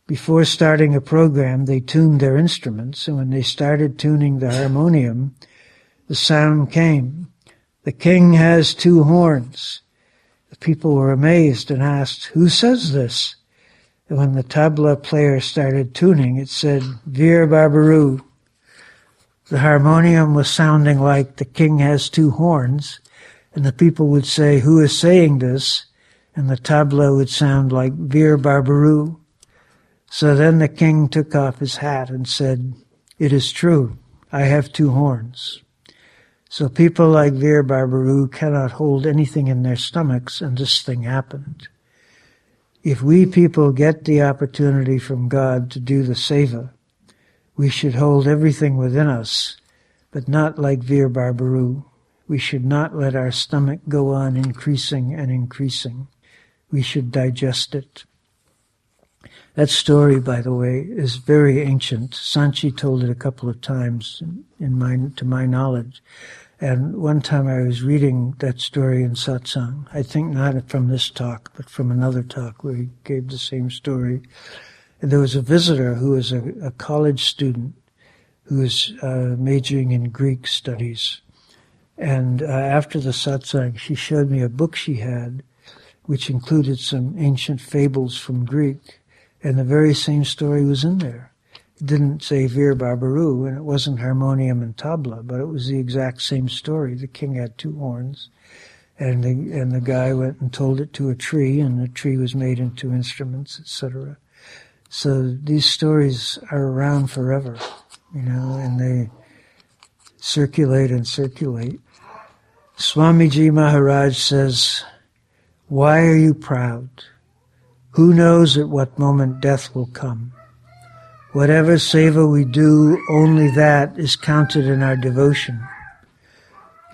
Before starting a program, they tuned their instruments, and when they started tuning the harmonium, the sound came. The king has two horns. The people were amazed and asked, who says this? And when the tabla player started tuning, it said, Veer Barbaroo. The harmonium was sounding like the king has two horns, and the people would say, who is saying this? And the tabla would sound like Veer Barbaroo. So then the king took off his hat and said, it is true, I have two horns. So people like Veer Barbaroo cannot hold anything in their stomachs, and this thing happened. If we people get the opportunity from God to do the seva, we should hold everything within us, but not like Veer Barbaroo. We should not let our stomach go on increasing and increasing. We should digest it. That story, by the way, is very ancient. Sant Ji told it a couple of times, in my, to my knowledge. And one time I was reading that story in satsang. I think not from this talk, but from another talk where he gave the same story. And there was a visitor who was a, a college student who was uh, majoring in Greek studies. And uh, after the satsang, she showed me a book she had, which included some ancient fables from Greek. And the very same story was in there. It didn't say Veer Barbaroo, and it wasn't harmonium and tabla, but it was the exact same story. The king had two horns, and the, and the guy went and told it to a tree, and the tree was made into instruments, et cetera. So these stories are around forever, you know, and they circulate and circulate. Swamiji Maharaj says, "Why are you proud? Who knows at what moment death will come? Whatever seva we do, only that is counted in our devotion.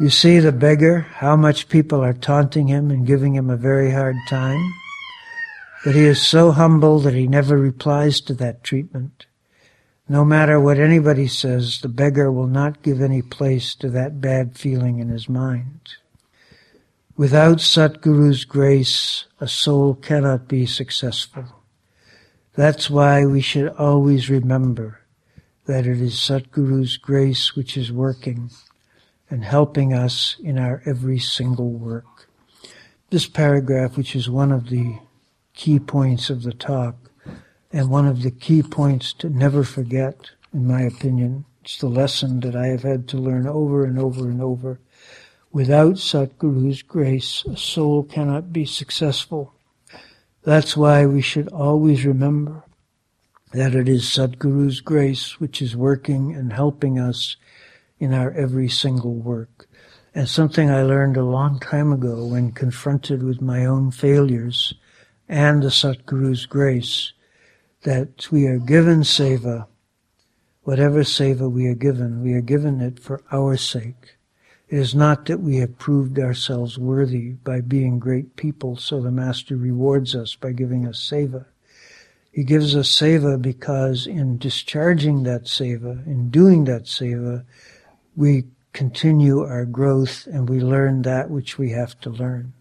You see the beggar, how much people are taunting him and giving him a very hard time? But he is so humble that he never replies to that treatment. No matter what anybody says, the beggar will not give any place to that bad feeling in his mind. Without Satguru's grace, a soul cannot be successful. That's why we should always remember that it is Satguru's grace which is working and helping us in our every single work." This paragraph, which is one of the key points of the talk, and one of the key points to never forget, in my opinion, it's the lesson that I have had to learn over and over and over. Without Satguru's grace, a soul cannot be successful. That's why we should always remember that it is Satguru's grace which is working and helping us in our every single work. And something I learned a long time ago when confronted with my own failures and the Satguru's grace, that we are given seva. Whatever seva we are given, we are given it for our sake. It is not that we have proved ourselves worthy by being great people, so the Master rewards us by giving us seva. He gives us seva because in discharging that seva, in doing that seva, we continue our growth and we learn that which we have to learn.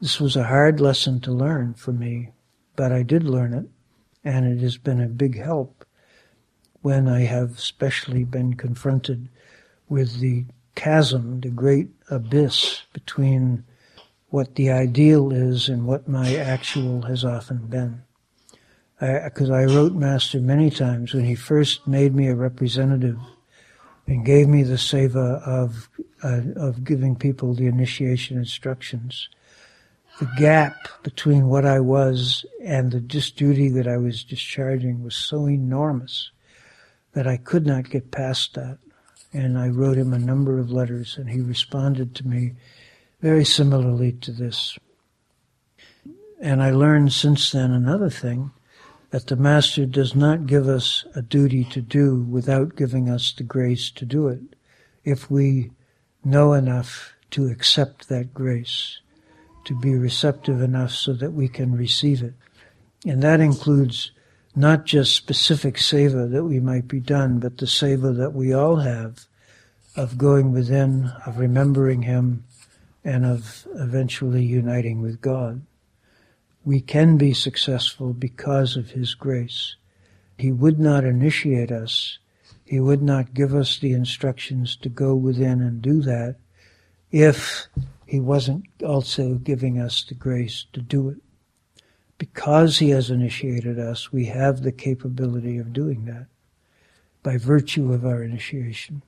This was a hard lesson to learn for me, but I did learn it, and it has been a big help when I have especially been confronted with the chasm, the great abyss between what the ideal is and what my actual has often been. Because I, I wrote Master many times when he first made me a representative and gave me the seva of, uh, of giving people the initiation instructions. The gap between what I was and the dis- duty that I was discharging was so enormous that I could not get past that. And I wrote him a number of letters, and he responded to me very similarly to this. And I learned since then another thing, that the Master does not give us a duty to do without giving us the grace to do it, if we know enough to accept that grace, to be receptive enough so that we can receive it. And that includes not just specific seva that we might be done, but the seva that we all have of going within, of remembering him, and of eventually uniting with God. We can be successful because of his grace. He would not initiate us. He would not give us the instructions to go within and do that if he wasn't also giving us the grace to do it. Because he has initiated us, we have the capability of doing that by virtue of our initiation.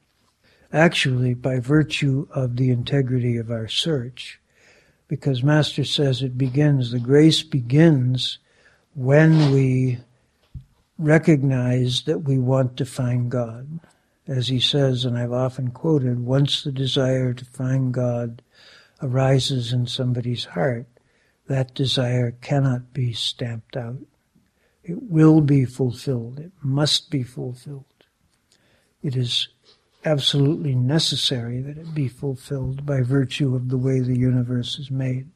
Actually, by virtue of the integrity of our search, because Master says it begins, the grace begins when we recognize that we want to find God. as he says, and I've often quoted, once the desire to find God arises in somebody's heart, that desire cannot be stamped out. It will be fulfilled. It must be fulfilled. It is absolutely necessary that it be fulfilled by virtue of the way the universe is made.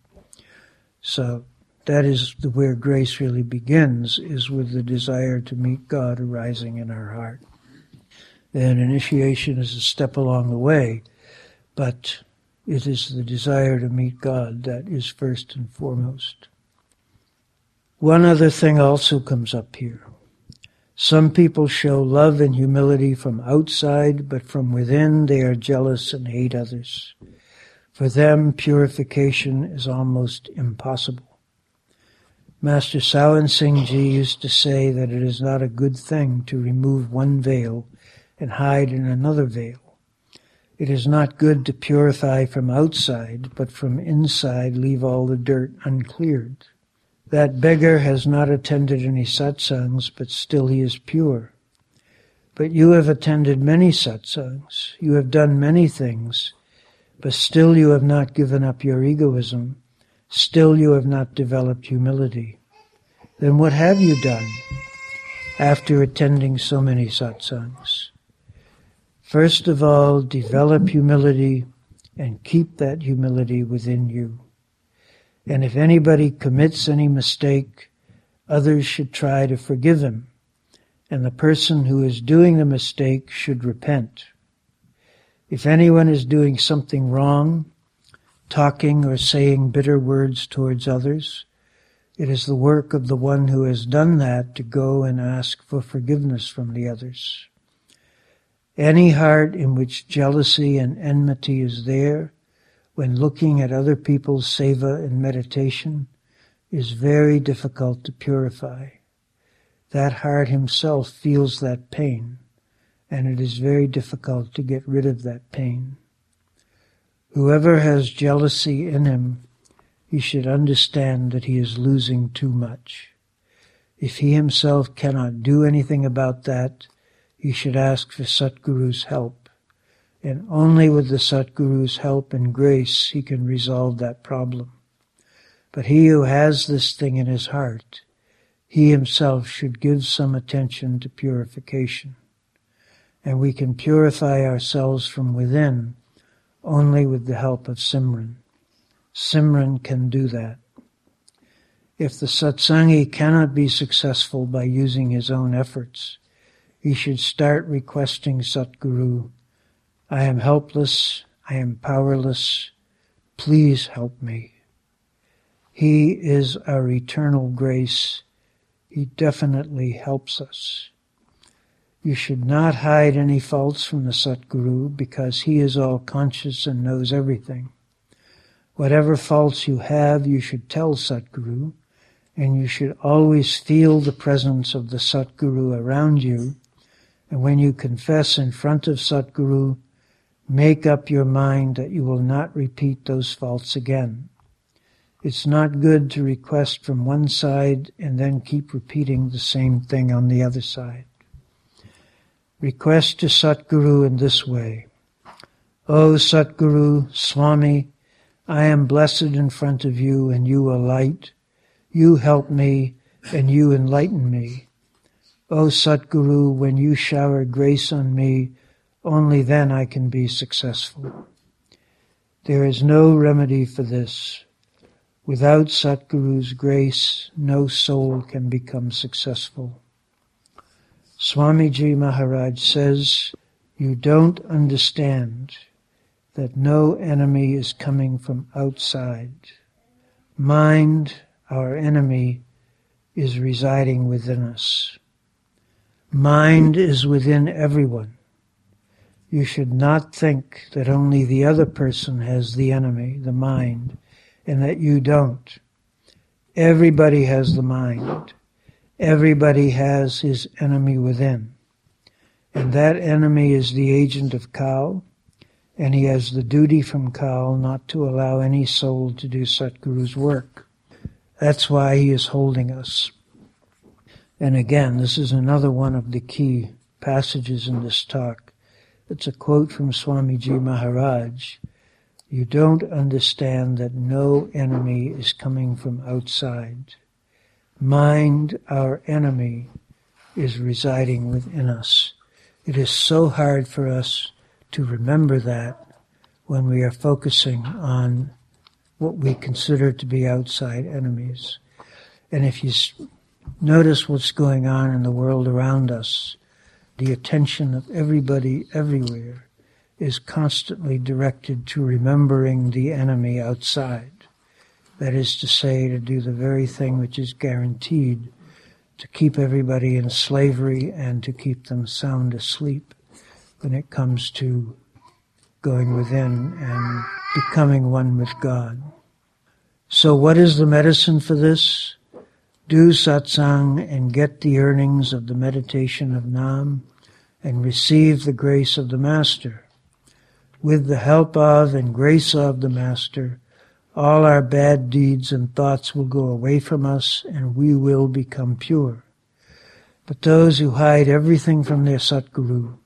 So that is the, where grace really begins, is with the desire to meet God arising in our heart. Then initiation is a step along the way, but it is the desire to meet God that is first and foremost. One other thing also comes up here. Some people show love and humility from outside, but from within they are jealous and hate others. For them, purification is almost impossible. Master Sawan Singh Ji used to say that it is not a good thing to remove one veil and hide in another veil. It is not good to purify from outside, but from inside leave all the dirt uncleared. That beggar has not attended any satsangs, but still he is pure. But you have attended many satsangs, you have done many things, but still you have not given up your egoism, still you have not developed humility. Then what have you done after attending so many satsangs? First of all, develop humility and keep that humility within you. And if anybody commits any mistake, others should try to forgive him, and the person who is doing the mistake should repent. If anyone is doing something wrong, talking or saying bitter words towards others, it is the work of the one who has done that to go and ask for forgiveness from the others. Any heart in which jealousy and enmity is there, when looking at other people's seva and meditation, is very difficult to purify. That heart himself feels that pain, and it is very difficult to get rid of that pain. Whoever has jealousy in him, he should understand that he is losing too much. If he himself cannot do anything about that, he should ask for Satguru's help. And only with the Satguru's help and grace he can resolve that problem. But he who has this thing in his heart, he himself should give some attention to purification. And we can purify ourselves from within only with the help of Simran. Simran can do that. If the Satsangi cannot be successful by using his own efforts, he should start requesting Satguru, I am helpless, I am powerless, please help me. He is our eternal grace. He definitely helps us. You should not hide any faults from the Satguru because he is all conscious and knows everything. Whatever faults you have, you should tell Satguru, and you should always feel the presence of the Satguru around you. And when you confess in front of Satguru, make up your mind that you will not repeat those faults again. It's not good to request from one side and then keep repeating the same thing on the other side. Request to Satguru in this way. O Satguru, Swami, I am blessed in front of you and you are light. You help me and you enlighten me. O Satguru, when you shower grace on me, only then I can be successful. There is no remedy for this. Without Satguru's grace, no soul can become successful. Swamiji Maharaj says, you don't understand that no enemy is coming from outside. Mind, our enemy, is residing within us. Mind is within everyone. You should not think that only the other person has the enemy, the mind, and that you don't. Everybody has the mind. Everybody has his enemy within. And that enemy is the agent of Kal, and he has the duty from Kal not to allow any soul to do Satguru's work. That's why he is holding us. And again, this is another one of the key passages in this talk. It's a quote from Swamiji Maharaj. You don't understand that no enemy is coming from outside. Mind, our enemy, is residing within us. It is so hard for us to remember that when we are focusing on what we consider to be outside enemies. And if you notice what's going on in the world around us, the attention of everybody everywhere is constantly directed to remembering the enemy outside. That is to say, to do the very thing which is guaranteed to keep everybody in slavery and to keep them sound asleep when it comes to going within and becoming one with God. So what is the medicine for this? Do satsang and get the earnings of the meditation of Naam and receive the grace of the Master. With the help of and grace of the Master, all our bad deeds and thoughts will go away from us and we will become pure. But those who hide everything from their Satguru,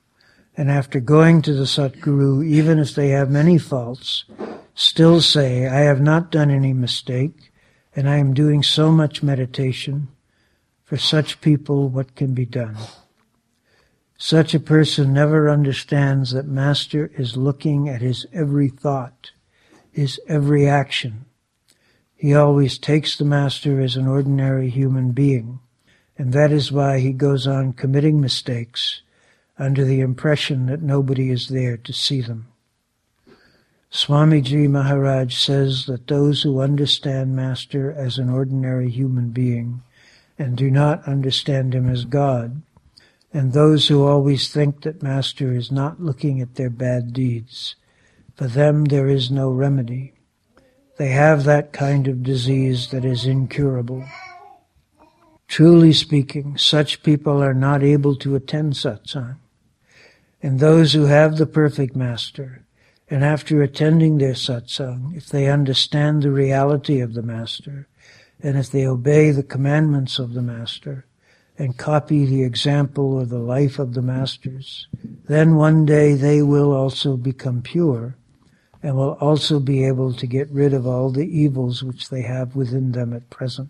and after going to the Satguru, even if they have many faults, still say, I have not done any mistake, and I am doing so much meditation. For such people, what can be done? Such a person never understands that Master is looking at his every thought, his every action. He always takes the Master as an ordinary human being, and that is why he goes on committing mistakes under the impression that nobody is there to see them. Swamiji Maharaj says that those who understand Master as an ordinary human being and do not understand him as God, and those who always think that Master is not looking at their bad deeds, for them there is no remedy. They have that kind of disease that is incurable. Truly speaking, such people are not able to attend satsang. And those who have the perfect Master, and after attending their satsang, if they understand the reality of the Master, and if they obey the commandments of the Master, and copy the example or the life of the Masters, then one day they will also become pure, and will also be able to get rid of all the evils which they have within them at present.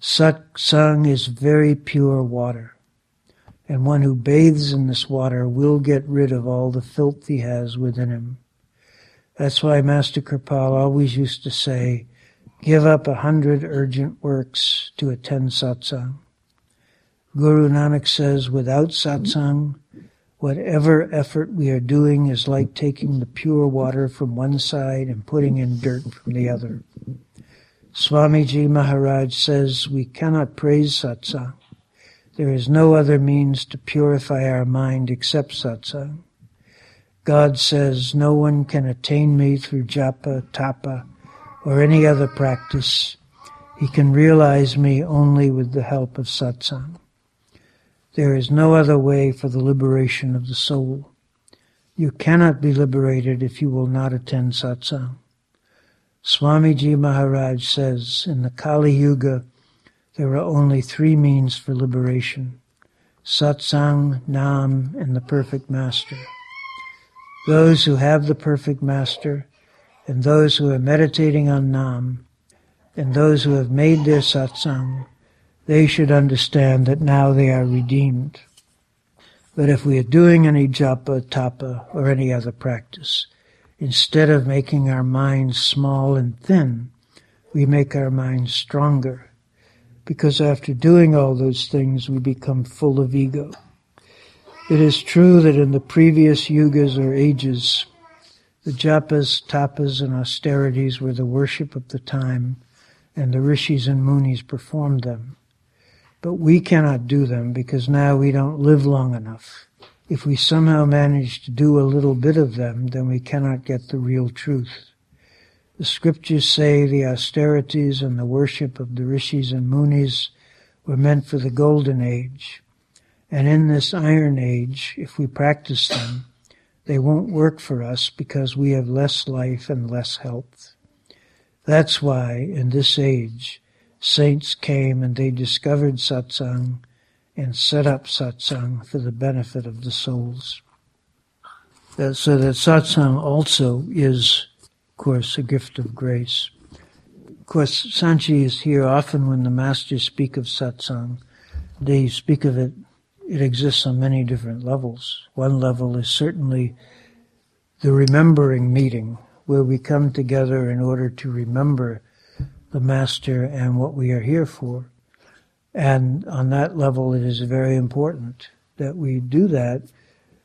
Satsang is very pure water, and one who bathes in this water will get rid of all the filth he has within him. That's why Master Kirpal always used to say, give up a hundred urgent works to attend satsang. Guru Nanak says, without satsang, whatever effort we are doing is like taking the pure water from one side and putting in dirt from the other. Swamiji Maharaj says we cannot praise satsang. There is no other means to purify our mind except satsang. God says no one can attain me through japa, tapa, or any other practice. He can realize me only with the help of satsang. There is no other way for the liberation of the soul. You cannot be liberated if you will not attend satsang. Swamiji Maharaj says, in the Kali Yuga, there are only three means for liberation: satsang, Naam, and the perfect Master. Those who have the perfect Master, and those who are meditating on Naam, and those who have made their satsang, they should understand that now they are redeemed. But if we are doing any japa, tapa, or any other practice, instead of making our minds small and thin, we make our minds stronger. Because after doing all those things, we become full of ego. It is true that in the previous yugas or ages, the japas, tapas, and austerities were the worship of the time, and the rishis and munis performed them. But we cannot do them because now we don't live long enough. If we somehow manage to do a little bit of them, then we cannot get the real truth. The scriptures say the austerities and the worship of the rishis and munis were meant for the golden age. And in this iron age, if we practice them, they won't work for us because we have less life and less health. That's why, in this age, saints came and they discovered satsang and set up satsang for the benefit of the souls. So that satsang also is, of course, a gift of grace. Of course, Sant Ji is here often when the masters speak of satsang. They speak of it, it exists on many different levels. One level is certainly the remembering meeting, where we come together in order to remember the master and what we are here for. And on that level, it is very important that we do that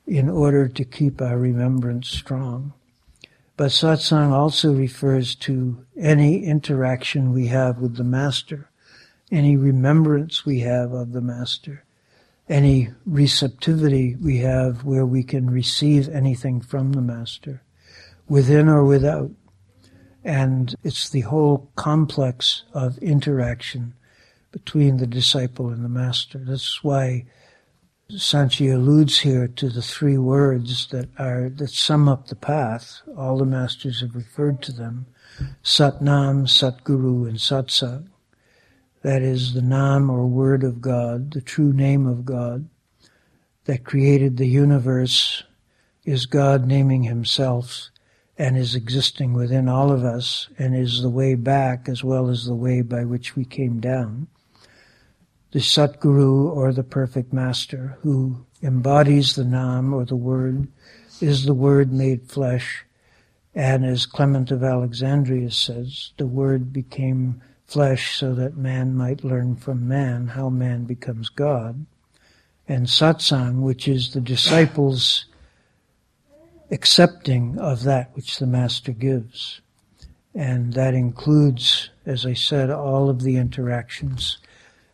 in order to keep our remembrance strong. But satsang also refers to any interaction we have with the master, any remembrance we have of the master, any receptivity we have where we can receive anything from the master, within or without. And it's the whole complex of interaction between the disciple and the master. That's why Sant Ji alludes here to the three words that are that sum up the path. All the masters have referred to them: Sat Naam, Satguru, and Satsang. That is the Naam, or word of God, the true name of God that created the universe, is God naming himself and is existing within all of us and is the way back as well as the way by which we came down. The Satguru, or the perfect master, who embodies the Naam, or the word, is the word made flesh. And as Clement of Alexandria says, the word became flesh so that man might learn from man how man becomes God. And satsang, which is the disciples' accepting of that which the master gives. And that includes, as I said, all of the interactions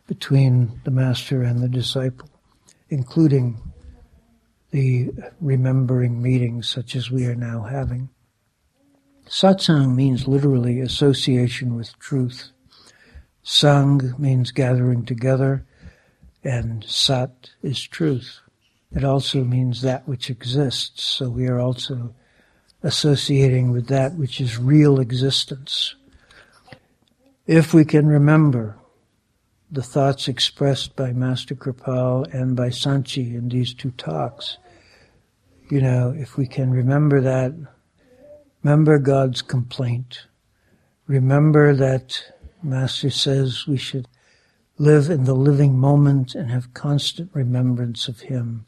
between the master and the disciple, including the remembering meetings such as we are now having. Satsang means literally association with truth. Sang means gathering together, and sat is truth. It also means that which exists, so we are also associating with that which is real existence. If we can remember the thoughts expressed by Master Kirpal and by Sant Ji in these two talks, you know, if we can remember that, remember God's complaint, remember that Master says we should live in the living moment and have constant remembrance of him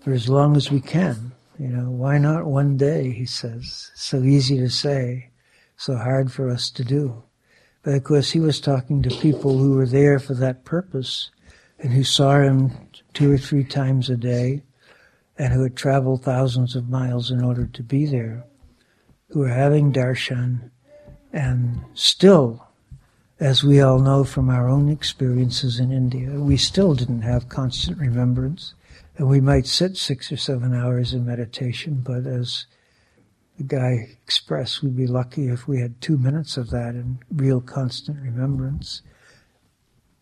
for as long as we can. You know, why not one day, he says. So easy to say, so hard for us to do. But of course, he was talking to people who were there for that purpose and who saw him two or three times a day and who had traveled thousands of miles in order to be there, who were having darshan, and still, as we all know from our own experiences in India, we still didn't have constant remembrance. And we might sit six or seven hours in meditation, but as the guy expressed, we'd be lucky if we had two minutes of that in real constant remembrance.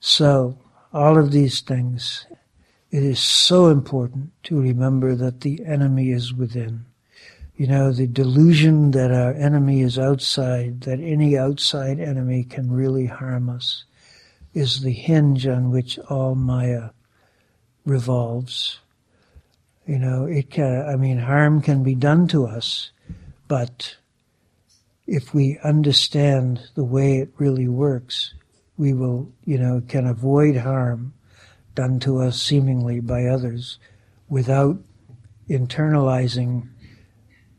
So, all of these things, it is so important to remember that the enemy is within. You know, the delusion that our enemy is outside, that any outside enemy can really harm us, is the hinge on which all Maya revolves. You know, it can, I mean, harm can be done to us, but if we understand the way it really works, we will, you know, can avoid harm done to us seemingly by others without internalizing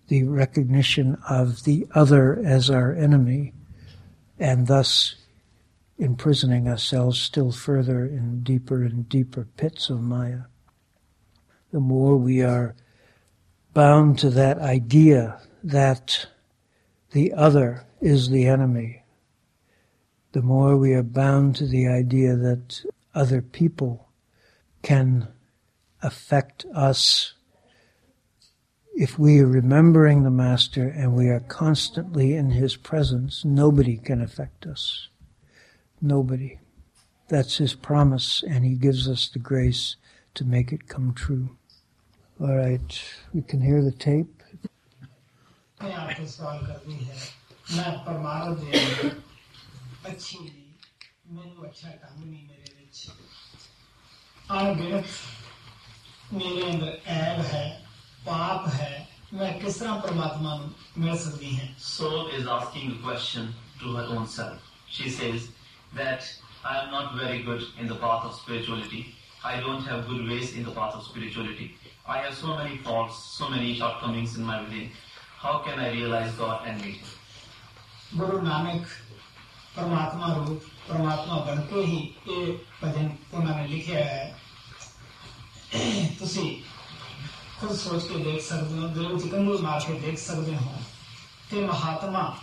the recognition of the other as our enemy, and thus imprisoning ourselves still further in deeper and deeper pits of Maya. The more we are bound to that idea that the other is the enemy, the more we are bound to the idea that other people can affect us. If we are remembering the Master and we are constantly in his presence, nobody can affect us. Nobody. That's his promise, and he gives us the grace to make it come true. All right, we can hear the tape. पाप है Soul is asking a question to her own self. She says that I am not very good in the path of spirituality. I don't have good ways in the path of spirituality. I have so many faults, so many shortcomings in my within. How can I realize God and meet Him? Guru Nanak, Paramatma Roop, Paramatma Banko Hi, Ye Bhajan Unhone Likha Hai. Tusi Khud Soch Ke Dekh Sakde Ho, Dil Chikangul Maar Ke Dekh Sakde Ho, Te Mahatma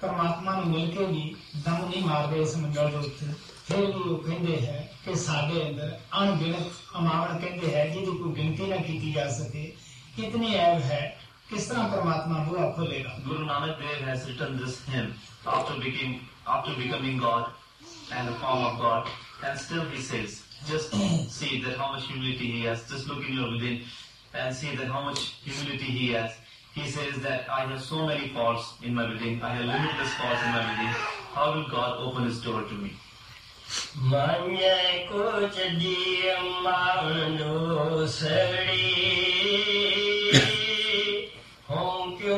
Paramatma Nu Mil Ke Bhi Dam Nahi Maarde Is Mandal Roop. Phir Guru Kende Hai Ke Sade Andar Anginat Amavan Kende Hai Jidi Ko Ginti Na Kiti Ja Sake. Itni Aib Hai. Guru Nanak Dev has written this hymn after becoming, after becoming God and the form of God, and still he says, just see that how much humility he has, just look in your within and see that how much humility he has. He says that I have so many faults in my within, I have limitless faults in my within, how will God open his door to me?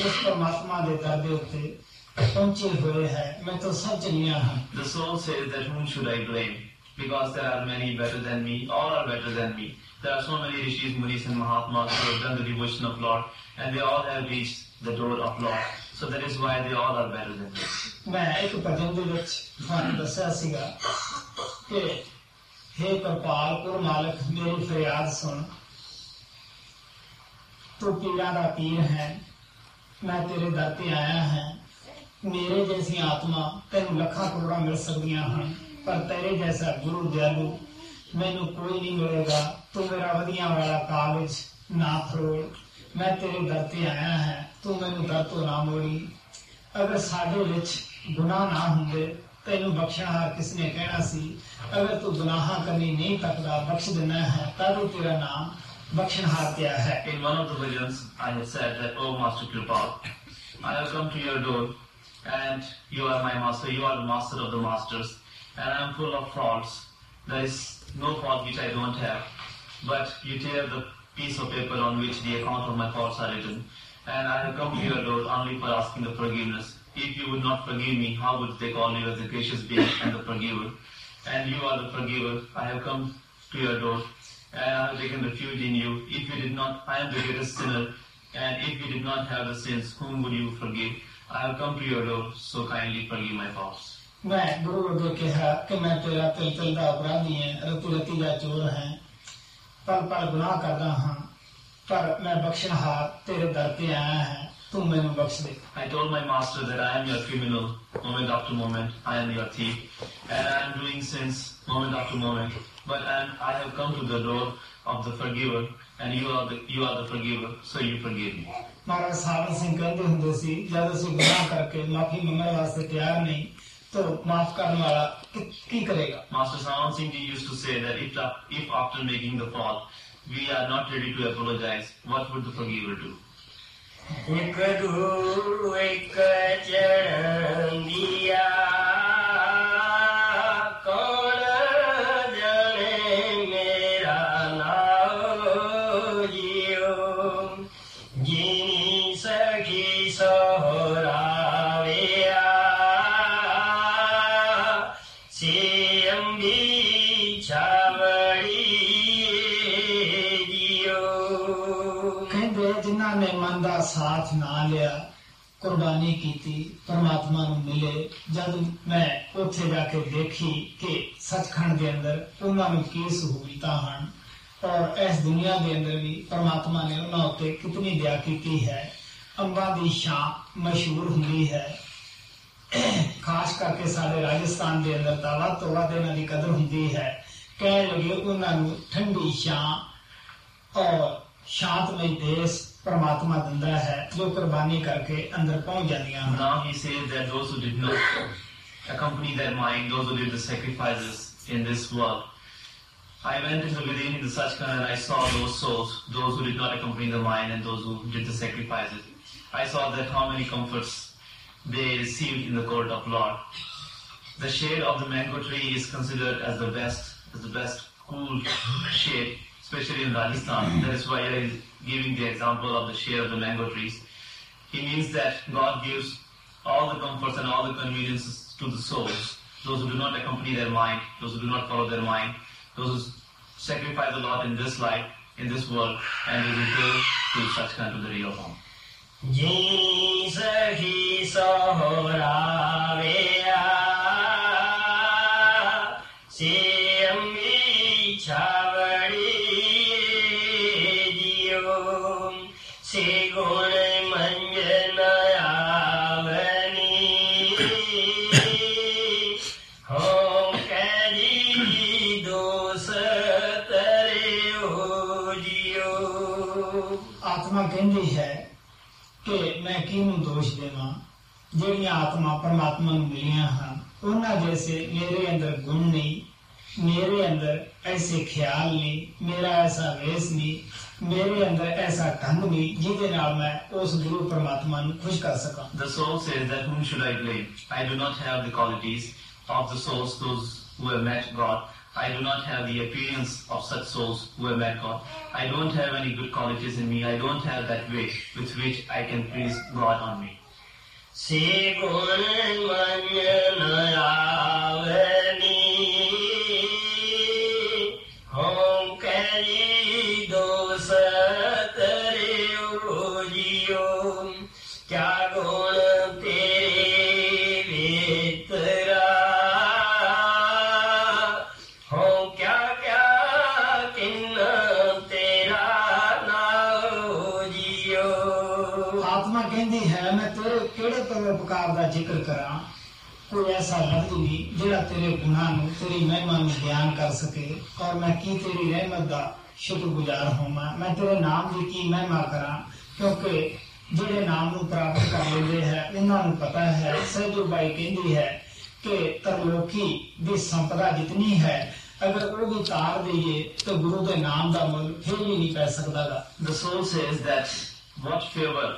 उस परमात्मा दे दर उते पहुंचे हुए है मैं तो सब चनिया हूं. The soul says that whom should I blame, because there are many better than me, all are better than me. There are so many rishis, munis and mahatmas who have done the devotion of Lord, and they all have reached the door of Lord, so that is why they all are better than me. मैं एक भजन दे विच fun दस्या सीगा के हे कृपाल पुर मालिक मेरी फरियाद सुन तू पीड़ा दा पीर है मैं तेरे दर ते आया है मेरे जैसी आत्मा तैनू लखां करोड़ां मिल सकदियां हन पर तेरे जैसा गुरु दयालु मैनू कोई नहीं मिलेगा तू मेरा वधियां वाला कालज ना फरोल मैं तेरे दर ते आया है तू मैनू दर तो ना मोड़ी अगर साडे विच गुनाह ना हुंदे तैनू बख्शणा किसने कहना सी अगर तू गुनाहां करनी नहीं तकदा बख्श देना है तारू तेरा नाम बख्शणहार क्या है. In one of the visions I have said that, oh Master Kirpal, I have come to your door and you are my master, you are the master of the masters, and I am full of faults. There is no fault which I don't have, but you tear the piece of paper on which the account of my faults are written, and I have come to your door only for asking the forgiveness. If you would not forgive me, how would they call you as the gracious being and the forgiver? And you are the forgiver. I have come to your door and I have taken refuge in you. If you did not, I am the greatest sinner. And if you did not have the sins, whom would you forgive? I have come to your door, so kindly forgive my faults. मैं गुरु को कहा कि मैं तेरा तिल-तिल दा अपराधी है, रति-रति दा चोर है, पल-पल गुनाह करदा हां, पर मैं बख्शनहार तेरे दर ते आया है. I told my master that I am your criminal, moment after moment. I am your thief, and I am doing sins, moment after moment. But I, am, I have come to the door of the forgiver, and you are the you are the forgiver, so you forgive me. Maharaj Sawan Singh कहते हुए सी ज़्यादा से गुनाह करके माफी मंगने वास्ते तैयार नहीं, तो माफ करने वाला क्या करेगा? Master Sawan Singh Ji used to say that if if after making the fault we are not ready to apologize, what would the forgiver do? एक दूर एक चरण दिया कौन जड़े मेरा नाम जियो जिनी सखी सोहराविया सीएम भी छावड़ी जियो कहते जिन्ना ने मन दा साथ ना लिया कुर्बानी की थी परमात्मा नु मिले जब मैं उठे जाके देखी कि सचखंड के अंदर उन्हां नु की सहूलता हन और इस दुनिया के अंदर भी परमात्मा ने उन्हां उते कितनी दया की है. अंबा दी शान मशहूर हुंदी है खास करके सारे राजस्थान के अंदर ताला तोड़ा देना दी कदर हुंदी है कह लगे उन्हां नु ठंडी शान और शांतमय देश परमात्मा दिंदा है जो कुर्बानी करके अंदर पहुंच जांदियां हैं। Now he says that those who did not accompany that mind, those who did the sacrifices in this world, I went into within the Sach Khand and I saw those souls, those who did not accompany the mind and those who did the sacrifices. I saw that how many comforts they received in the court of Lord. The shade of the mango tree is considered as the best, as the best cool shade, especially in Rajasthan. That is why he is giving the example of the shade of the mango trees. He means that God gives all the comforts and all the conveniences to the souls, those who do not accompany their mind, those who do not follow their mind, those who sacrifice a lot in this life, in this world, and who return to Sach Khand, to the real home. ਜਿਹੜੀਆਂ ਆਤਮਾ ਪਰਮਾਤਮਾ ਨੂੰ ਮਿਲੀਆਂ ਹਨ ਉਹਨਾਂ ਜੈਸੇ ਮੇਰੇ ਅੰਦਰ ਗੁਣ ਨਹੀਂ, ਮੇਰੇ ਅੰਦਰ ਐਸੇ ਖਿਆਲ ਨਹੀਂ, ਮੇਰਾ ਐਸਾ ਵੇਸ ਨਹੀਂ, ਮੇਰੇ ਅੰਦਰ ਐਸਾ ਢੰਗ ਨਹੀਂ ਜਿਹਦੇ ਨਾਲ ਮੈਂ ਉਸ ਗੁਰੂ ਪਰਮਾਤਮਾ ਨੂੰ ਖੁਸ਼ ਕਰ ਸਕਾਂ। The soul says that whom should I blame? I do not have the qualities of the souls, those who have met God. I do not have the appearance of such souls who have met God. I don't have any good qualities in me. I don't have that way with which I can please God on me. See Guru Manjana जिक्र करा कोई ऐसा लफ्ज नहीं जिहड़ा तेरे गुनाह नूं तेरी महिमा नूं बयान कर सके और मैं की तेरी रहमत दा शुक्रगुजार होवां। मैं तेरे नाम दी की महिमा करा क्योंकि जिहड़े नाम नूं प्राप्त कर लेंदे है उन्हां नूं पता है। सतगुरु बाई कहंदी है कि तरलोकी दी संपदा जितनी है अगर ओह उतार देइए तो गुरु दे नाम दा मोल फिर भी नहीं पै सकदा। The soul says that what favor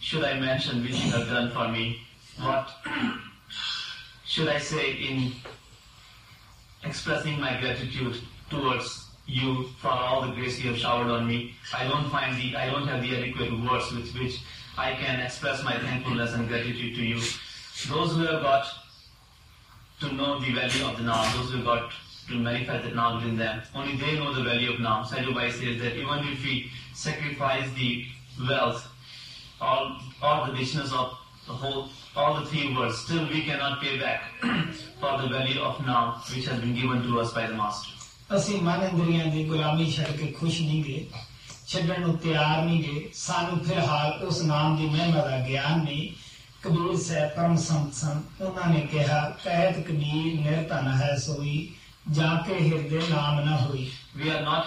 should I mention which you have done for me? What should I say in expressing my gratitude towards you for all the grace you have showered on me? I don't find the, I don't have the adequate words with which I can express my thankfulness and gratitude to you. Those who have got to know the value of the Naam, those who have got to manifest the Naam within them, only they know the value of Naam. Sadhu Bhai says that even if we sacrifice the wealth or, or the richness of the whole, all the three words, still we cannot pay back for the value of Naam which has been given to us by the Master. ਅਸੀਂ ਮਨ ਇੰਦਰੀਆਂ ਦੀ ਗੁਲਾਮੀ ਛੱਡ ਕੇ ਖੁਸ਼ ਨਹੀਂ ਗਏ, ਛੱਡਣ ਨੂੰ ਤਿਆਰ ਨਹੀਂ ਗਏ। ਸਾਨੂੰ ਫਿਲਹਾਲ ਉਸ ਨਾਮ ਦੀ ਮਹਿਮਾ ਦਾ ਗਿਆਨ ਨਹੀਂ। ਕਬੀਰ ਸਾਹਿਬ ਪਰਮ ਸੰਤ ਸਨ, ਉਹਨਾਂ ਨੇ ਕਿਹਾ ਕਹਿਤ ਕਬੀਰ ਨਿਰਧਨ ਹੈ ਸੋਈ ਜਾ ਕੇ ਹਿਰਦੇ ਨਾਮ ਨਾ ਹੋਈ। We are not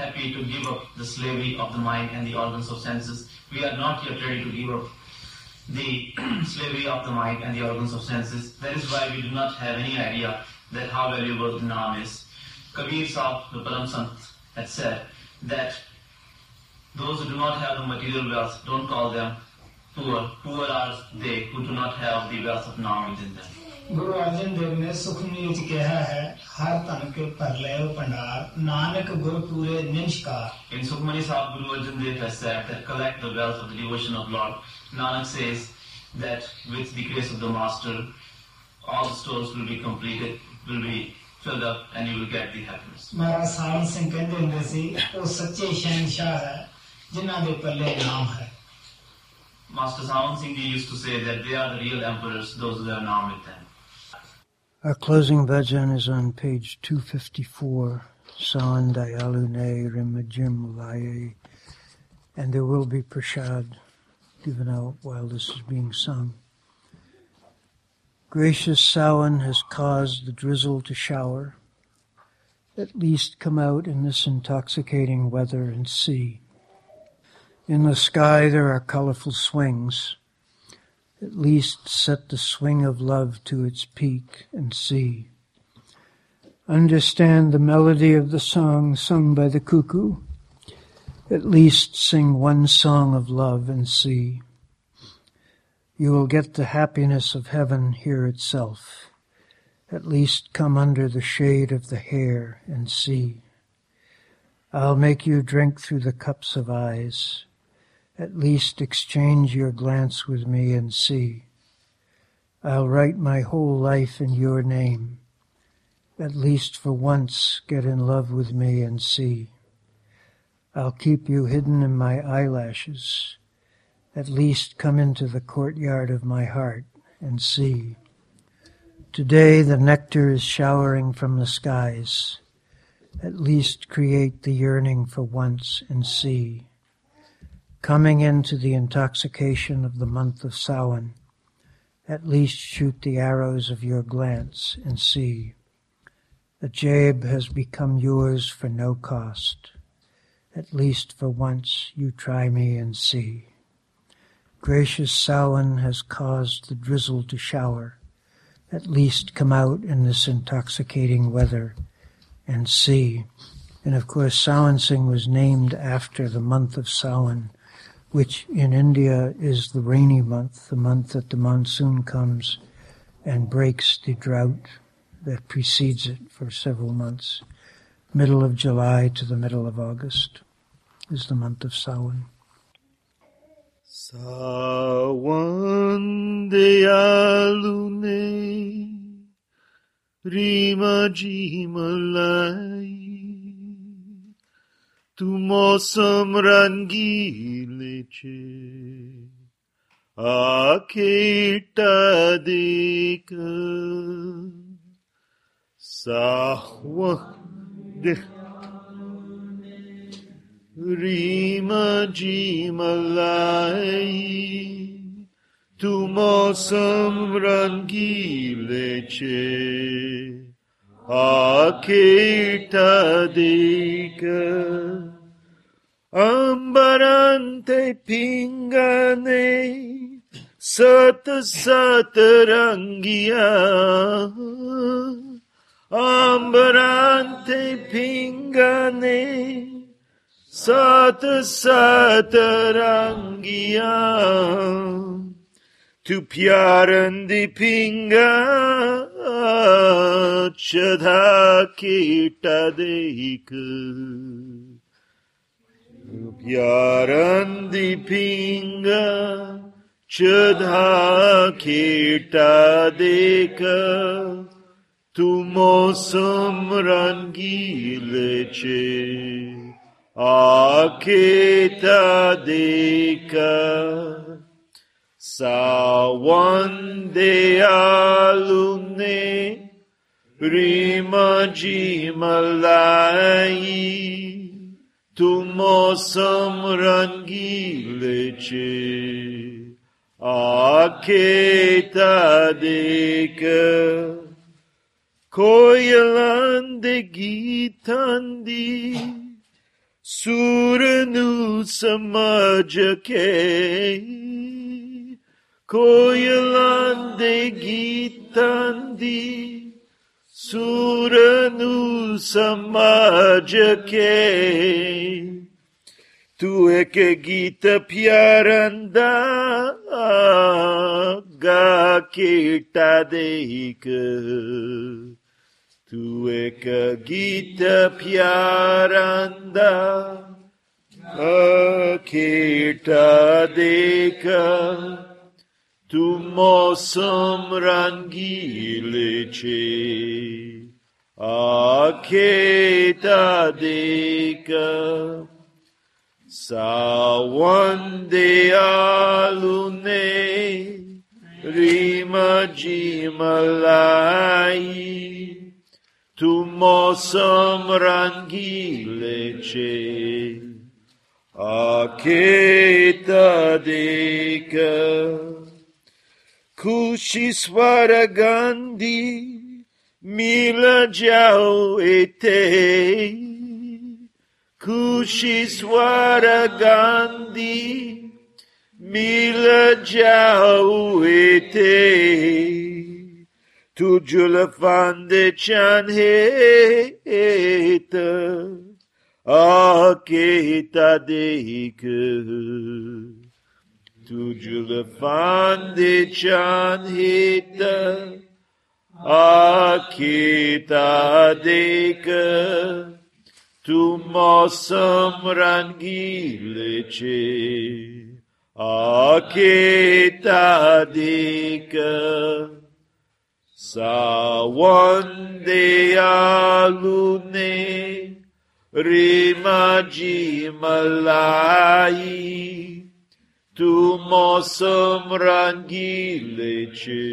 happy to give up the slavery of the mind and the organs of senses. We are not yet ready to give up the slavery of the mind and the organs of senses. That is why we do not have any idea that how valuable the Naam is. Kabir Sahib, the Param Sant, had said that those who do not have the material wealth, don't call them poor. Poor are they who do not have the wealth of Naam within them. Guru Arjan Dev ne Sukhmani vich keha hai, har tan ke par layo pandar, Nanak gur pure ninshkar. In Sukhmani Sahib, Guru Arjan Dev has said that collect the wealth of the devotion of Lord. Nanak says that with the grace of the Master, all the stores will be completed, will be filled up, and you will get the happiness. Mara Sawan Singh kende hunde si, oh sache shahinshah hai, jinna de palle naam hai. Master Sawan Singh used to say that they are the real emperors, those who have naam with them. Our closing bhajan is on page two fifty-four. Sawan Dayalu Ne Rimajim Laye, and there will be prashad given out while this is being sung. Gracious Sawan has caused the drizzle to shower. At least come out in this intoxicating weather and see. In the sky there are colorful swings. At least set the swing of love to its peak and see. Understand the melody of the song sung by the cuckoo. At least sing one song of love and see. You will get the happiness of heaven here itself. At least come under the shade of the hair and see. I'll make you drink through the cups of eyes. At least exchange your glance with me and see. I'll write my whole life in your name. At least for once get in love with me and see. I'll keep you hidden in my eyelashes. At least come into the courtyard of my heart and see. Today the nectar is showering from the skies. At least create the yearning for once and see. Coming into the intoxication of the month of Sawan, at least shoot the arrows of your glance and see. The jab has become yours for no cost. At least for once you try me and see. Gracious Sawan has caused the drizzle to shower. At least come out in this intoxicating weather and see. And of course, Sawan Singh was named after the month of Sawan, which in India is the rainy month, the month that the monsoon comes and breaks the drought that precedes it for several months. Middle of July to the middle of August is the month of Sawan. Sawan deyalune rimaji malai tu mosam rangileche aketa deka Sawan deyalune rimaji malai tu mosam rangileche aketa deka ambarante pingane sat sat rangiya Ambarante pingane sat sat rangiya tu pyarandi pinga chadha kita dehik tu pyarandi pinga chadha kita dehik Tu mosam rangileche aketa deka Sawan deyalune rimaji malai Tu mosam rangileche aketa deka Koyalande gitandi suranu samajake Koyalande gitandi suranu samajake Tu eke gita pyaranda ga kita dehika Tu eka gita pyaranda aketa deka Tu mosam rangileche aketa deka Sawan deyalune rimaji malai Tu mosam rangileche aketa deka Kushishwara Gandhi mila jao ete Kushishwara Gandhi Mila Jauete Tujulafande Chanheta Aketa Dehika Tujulafande Chanheta Akita Deka Tu Mosam Rangileche Akita Deka Sawan De Alune Rimaji Malai Tu Mosam Rangileche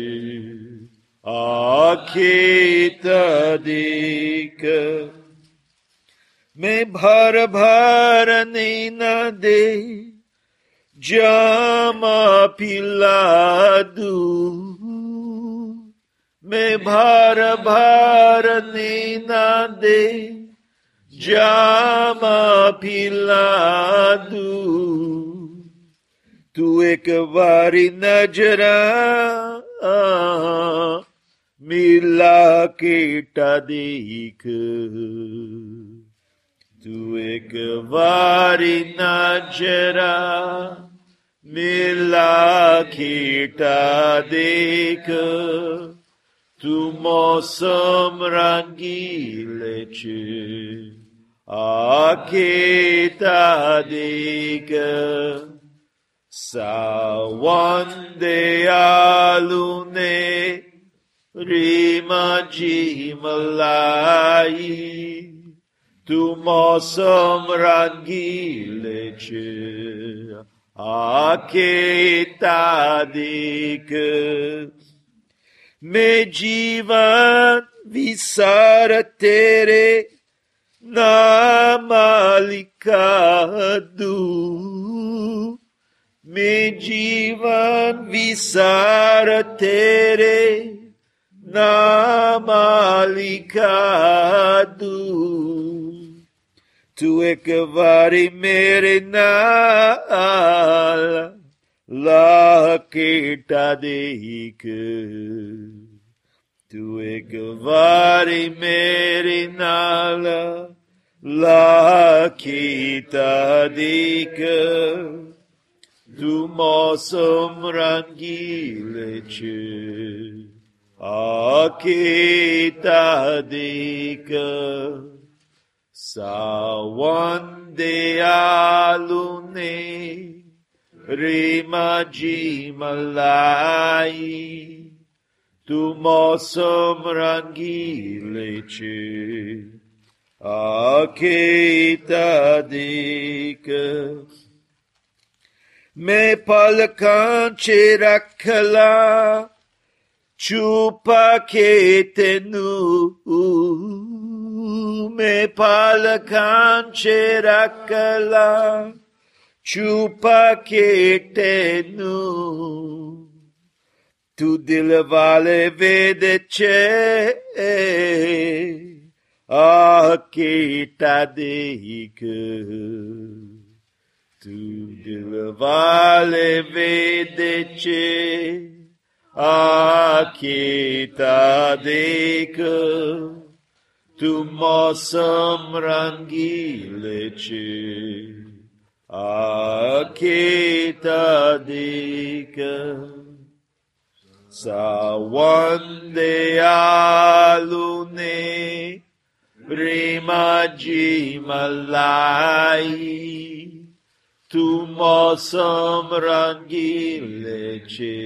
Akita Deka Me Bhara Bhara Nena De Jama Piladu Me Bhara Bhara Nena De Jama Piladu Tu Ek Vari Najra Mila Keta Dekh Tu Ek Vari Najra Mila Keta Dekh Tu Mausam Rangileche Aketa Dekh Sawan De Alune Rima Jimalai Tu Mausam Rangileche Aketa Deka Me Jivan Visara Tere Namalikadu Me Jivan Visara Tere Namalikadu Tu Ek Vari Mere Naal La Keta Dekh Tu Ek Vari Mere Naal La Keta Dekh Tu Mausam Rangileche Akita Deka Sawan De Alune Rimaji Malai Tu Mausam Rangileche Akita Deka Me Palkan Chirakala Chupa Ketenu Me Palkan Chirakala Chupa Ketenu Tu Dilvale Vedeche Akita Deka Tu Dilvale Vedeche Akita Deka Tu Mausam Rangileche Akita Deka Sawan De Alune Rimaji Malai Tu Mausam Rangileche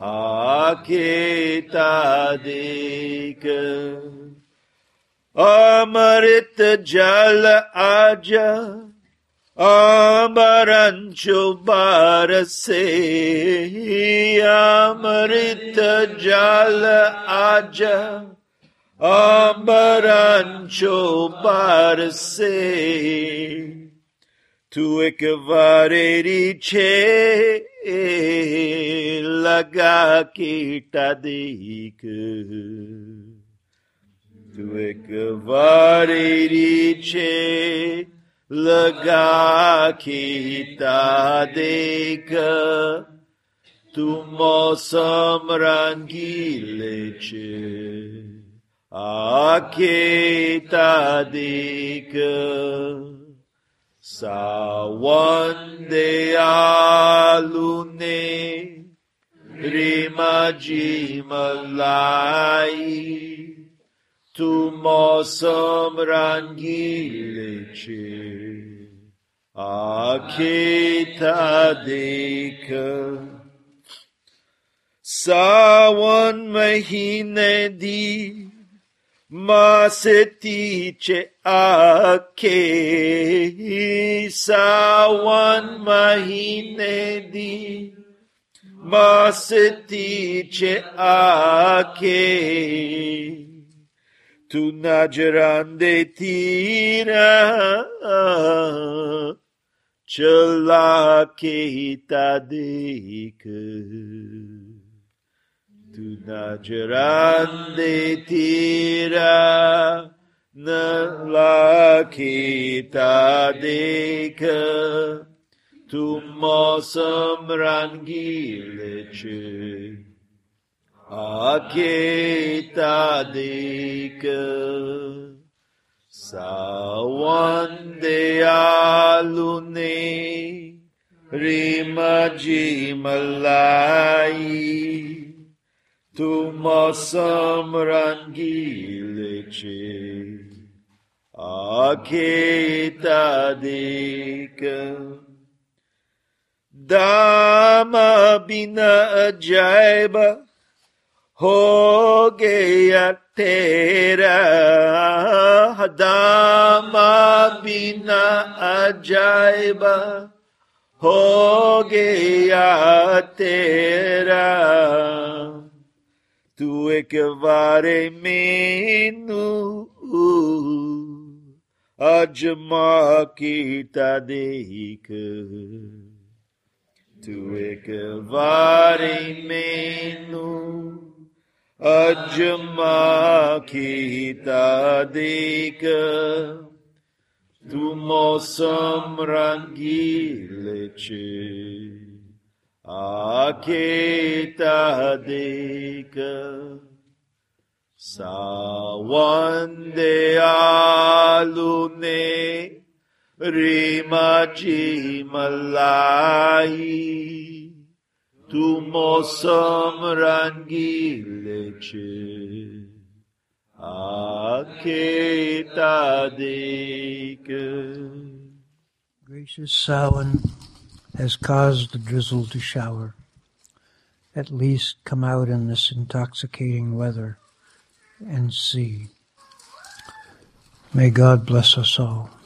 Akita Deka Amrit Jal Aja Amarancho Barase Amrit Jal Aja Amarancho Barase Tu Ek Vari Riche Laga Keta Deka तो एक वारी छे लगा खीता देख तू मौसम रंगीले छे आखेता देख सावन दयालुने रिमा जी मलाई तू मौसम रंगीले छे आखेता देख सावन महीने दी मासती चे आखे सावन महीने दी मासती चे आखे तू नजरान देती रहा चला के हिता देख तू नजरान देती रहा नला के हिता देख तू मौसम रंगीले छे आके तादेक सावन दयालुने रिमा जी मलाई तू मौसम रंगीले छे आके तादेक दामा बिना अजायबा हो गया तेरा दामा बिना अजायबा हो गया तेरा तू एक बारे मेनू अजमा कीता देख तू एक बारे मेनू अजमा खीता देख तू मौसम रंगीले छे आखेता देख सावन दयालुने रिमा जी मलाई तू मौसम रंगीले छे आखे तादेक. Gracious Sawan has caused the drizzle to shower. At least come out in this intoxicating weather and see. May God bless us all.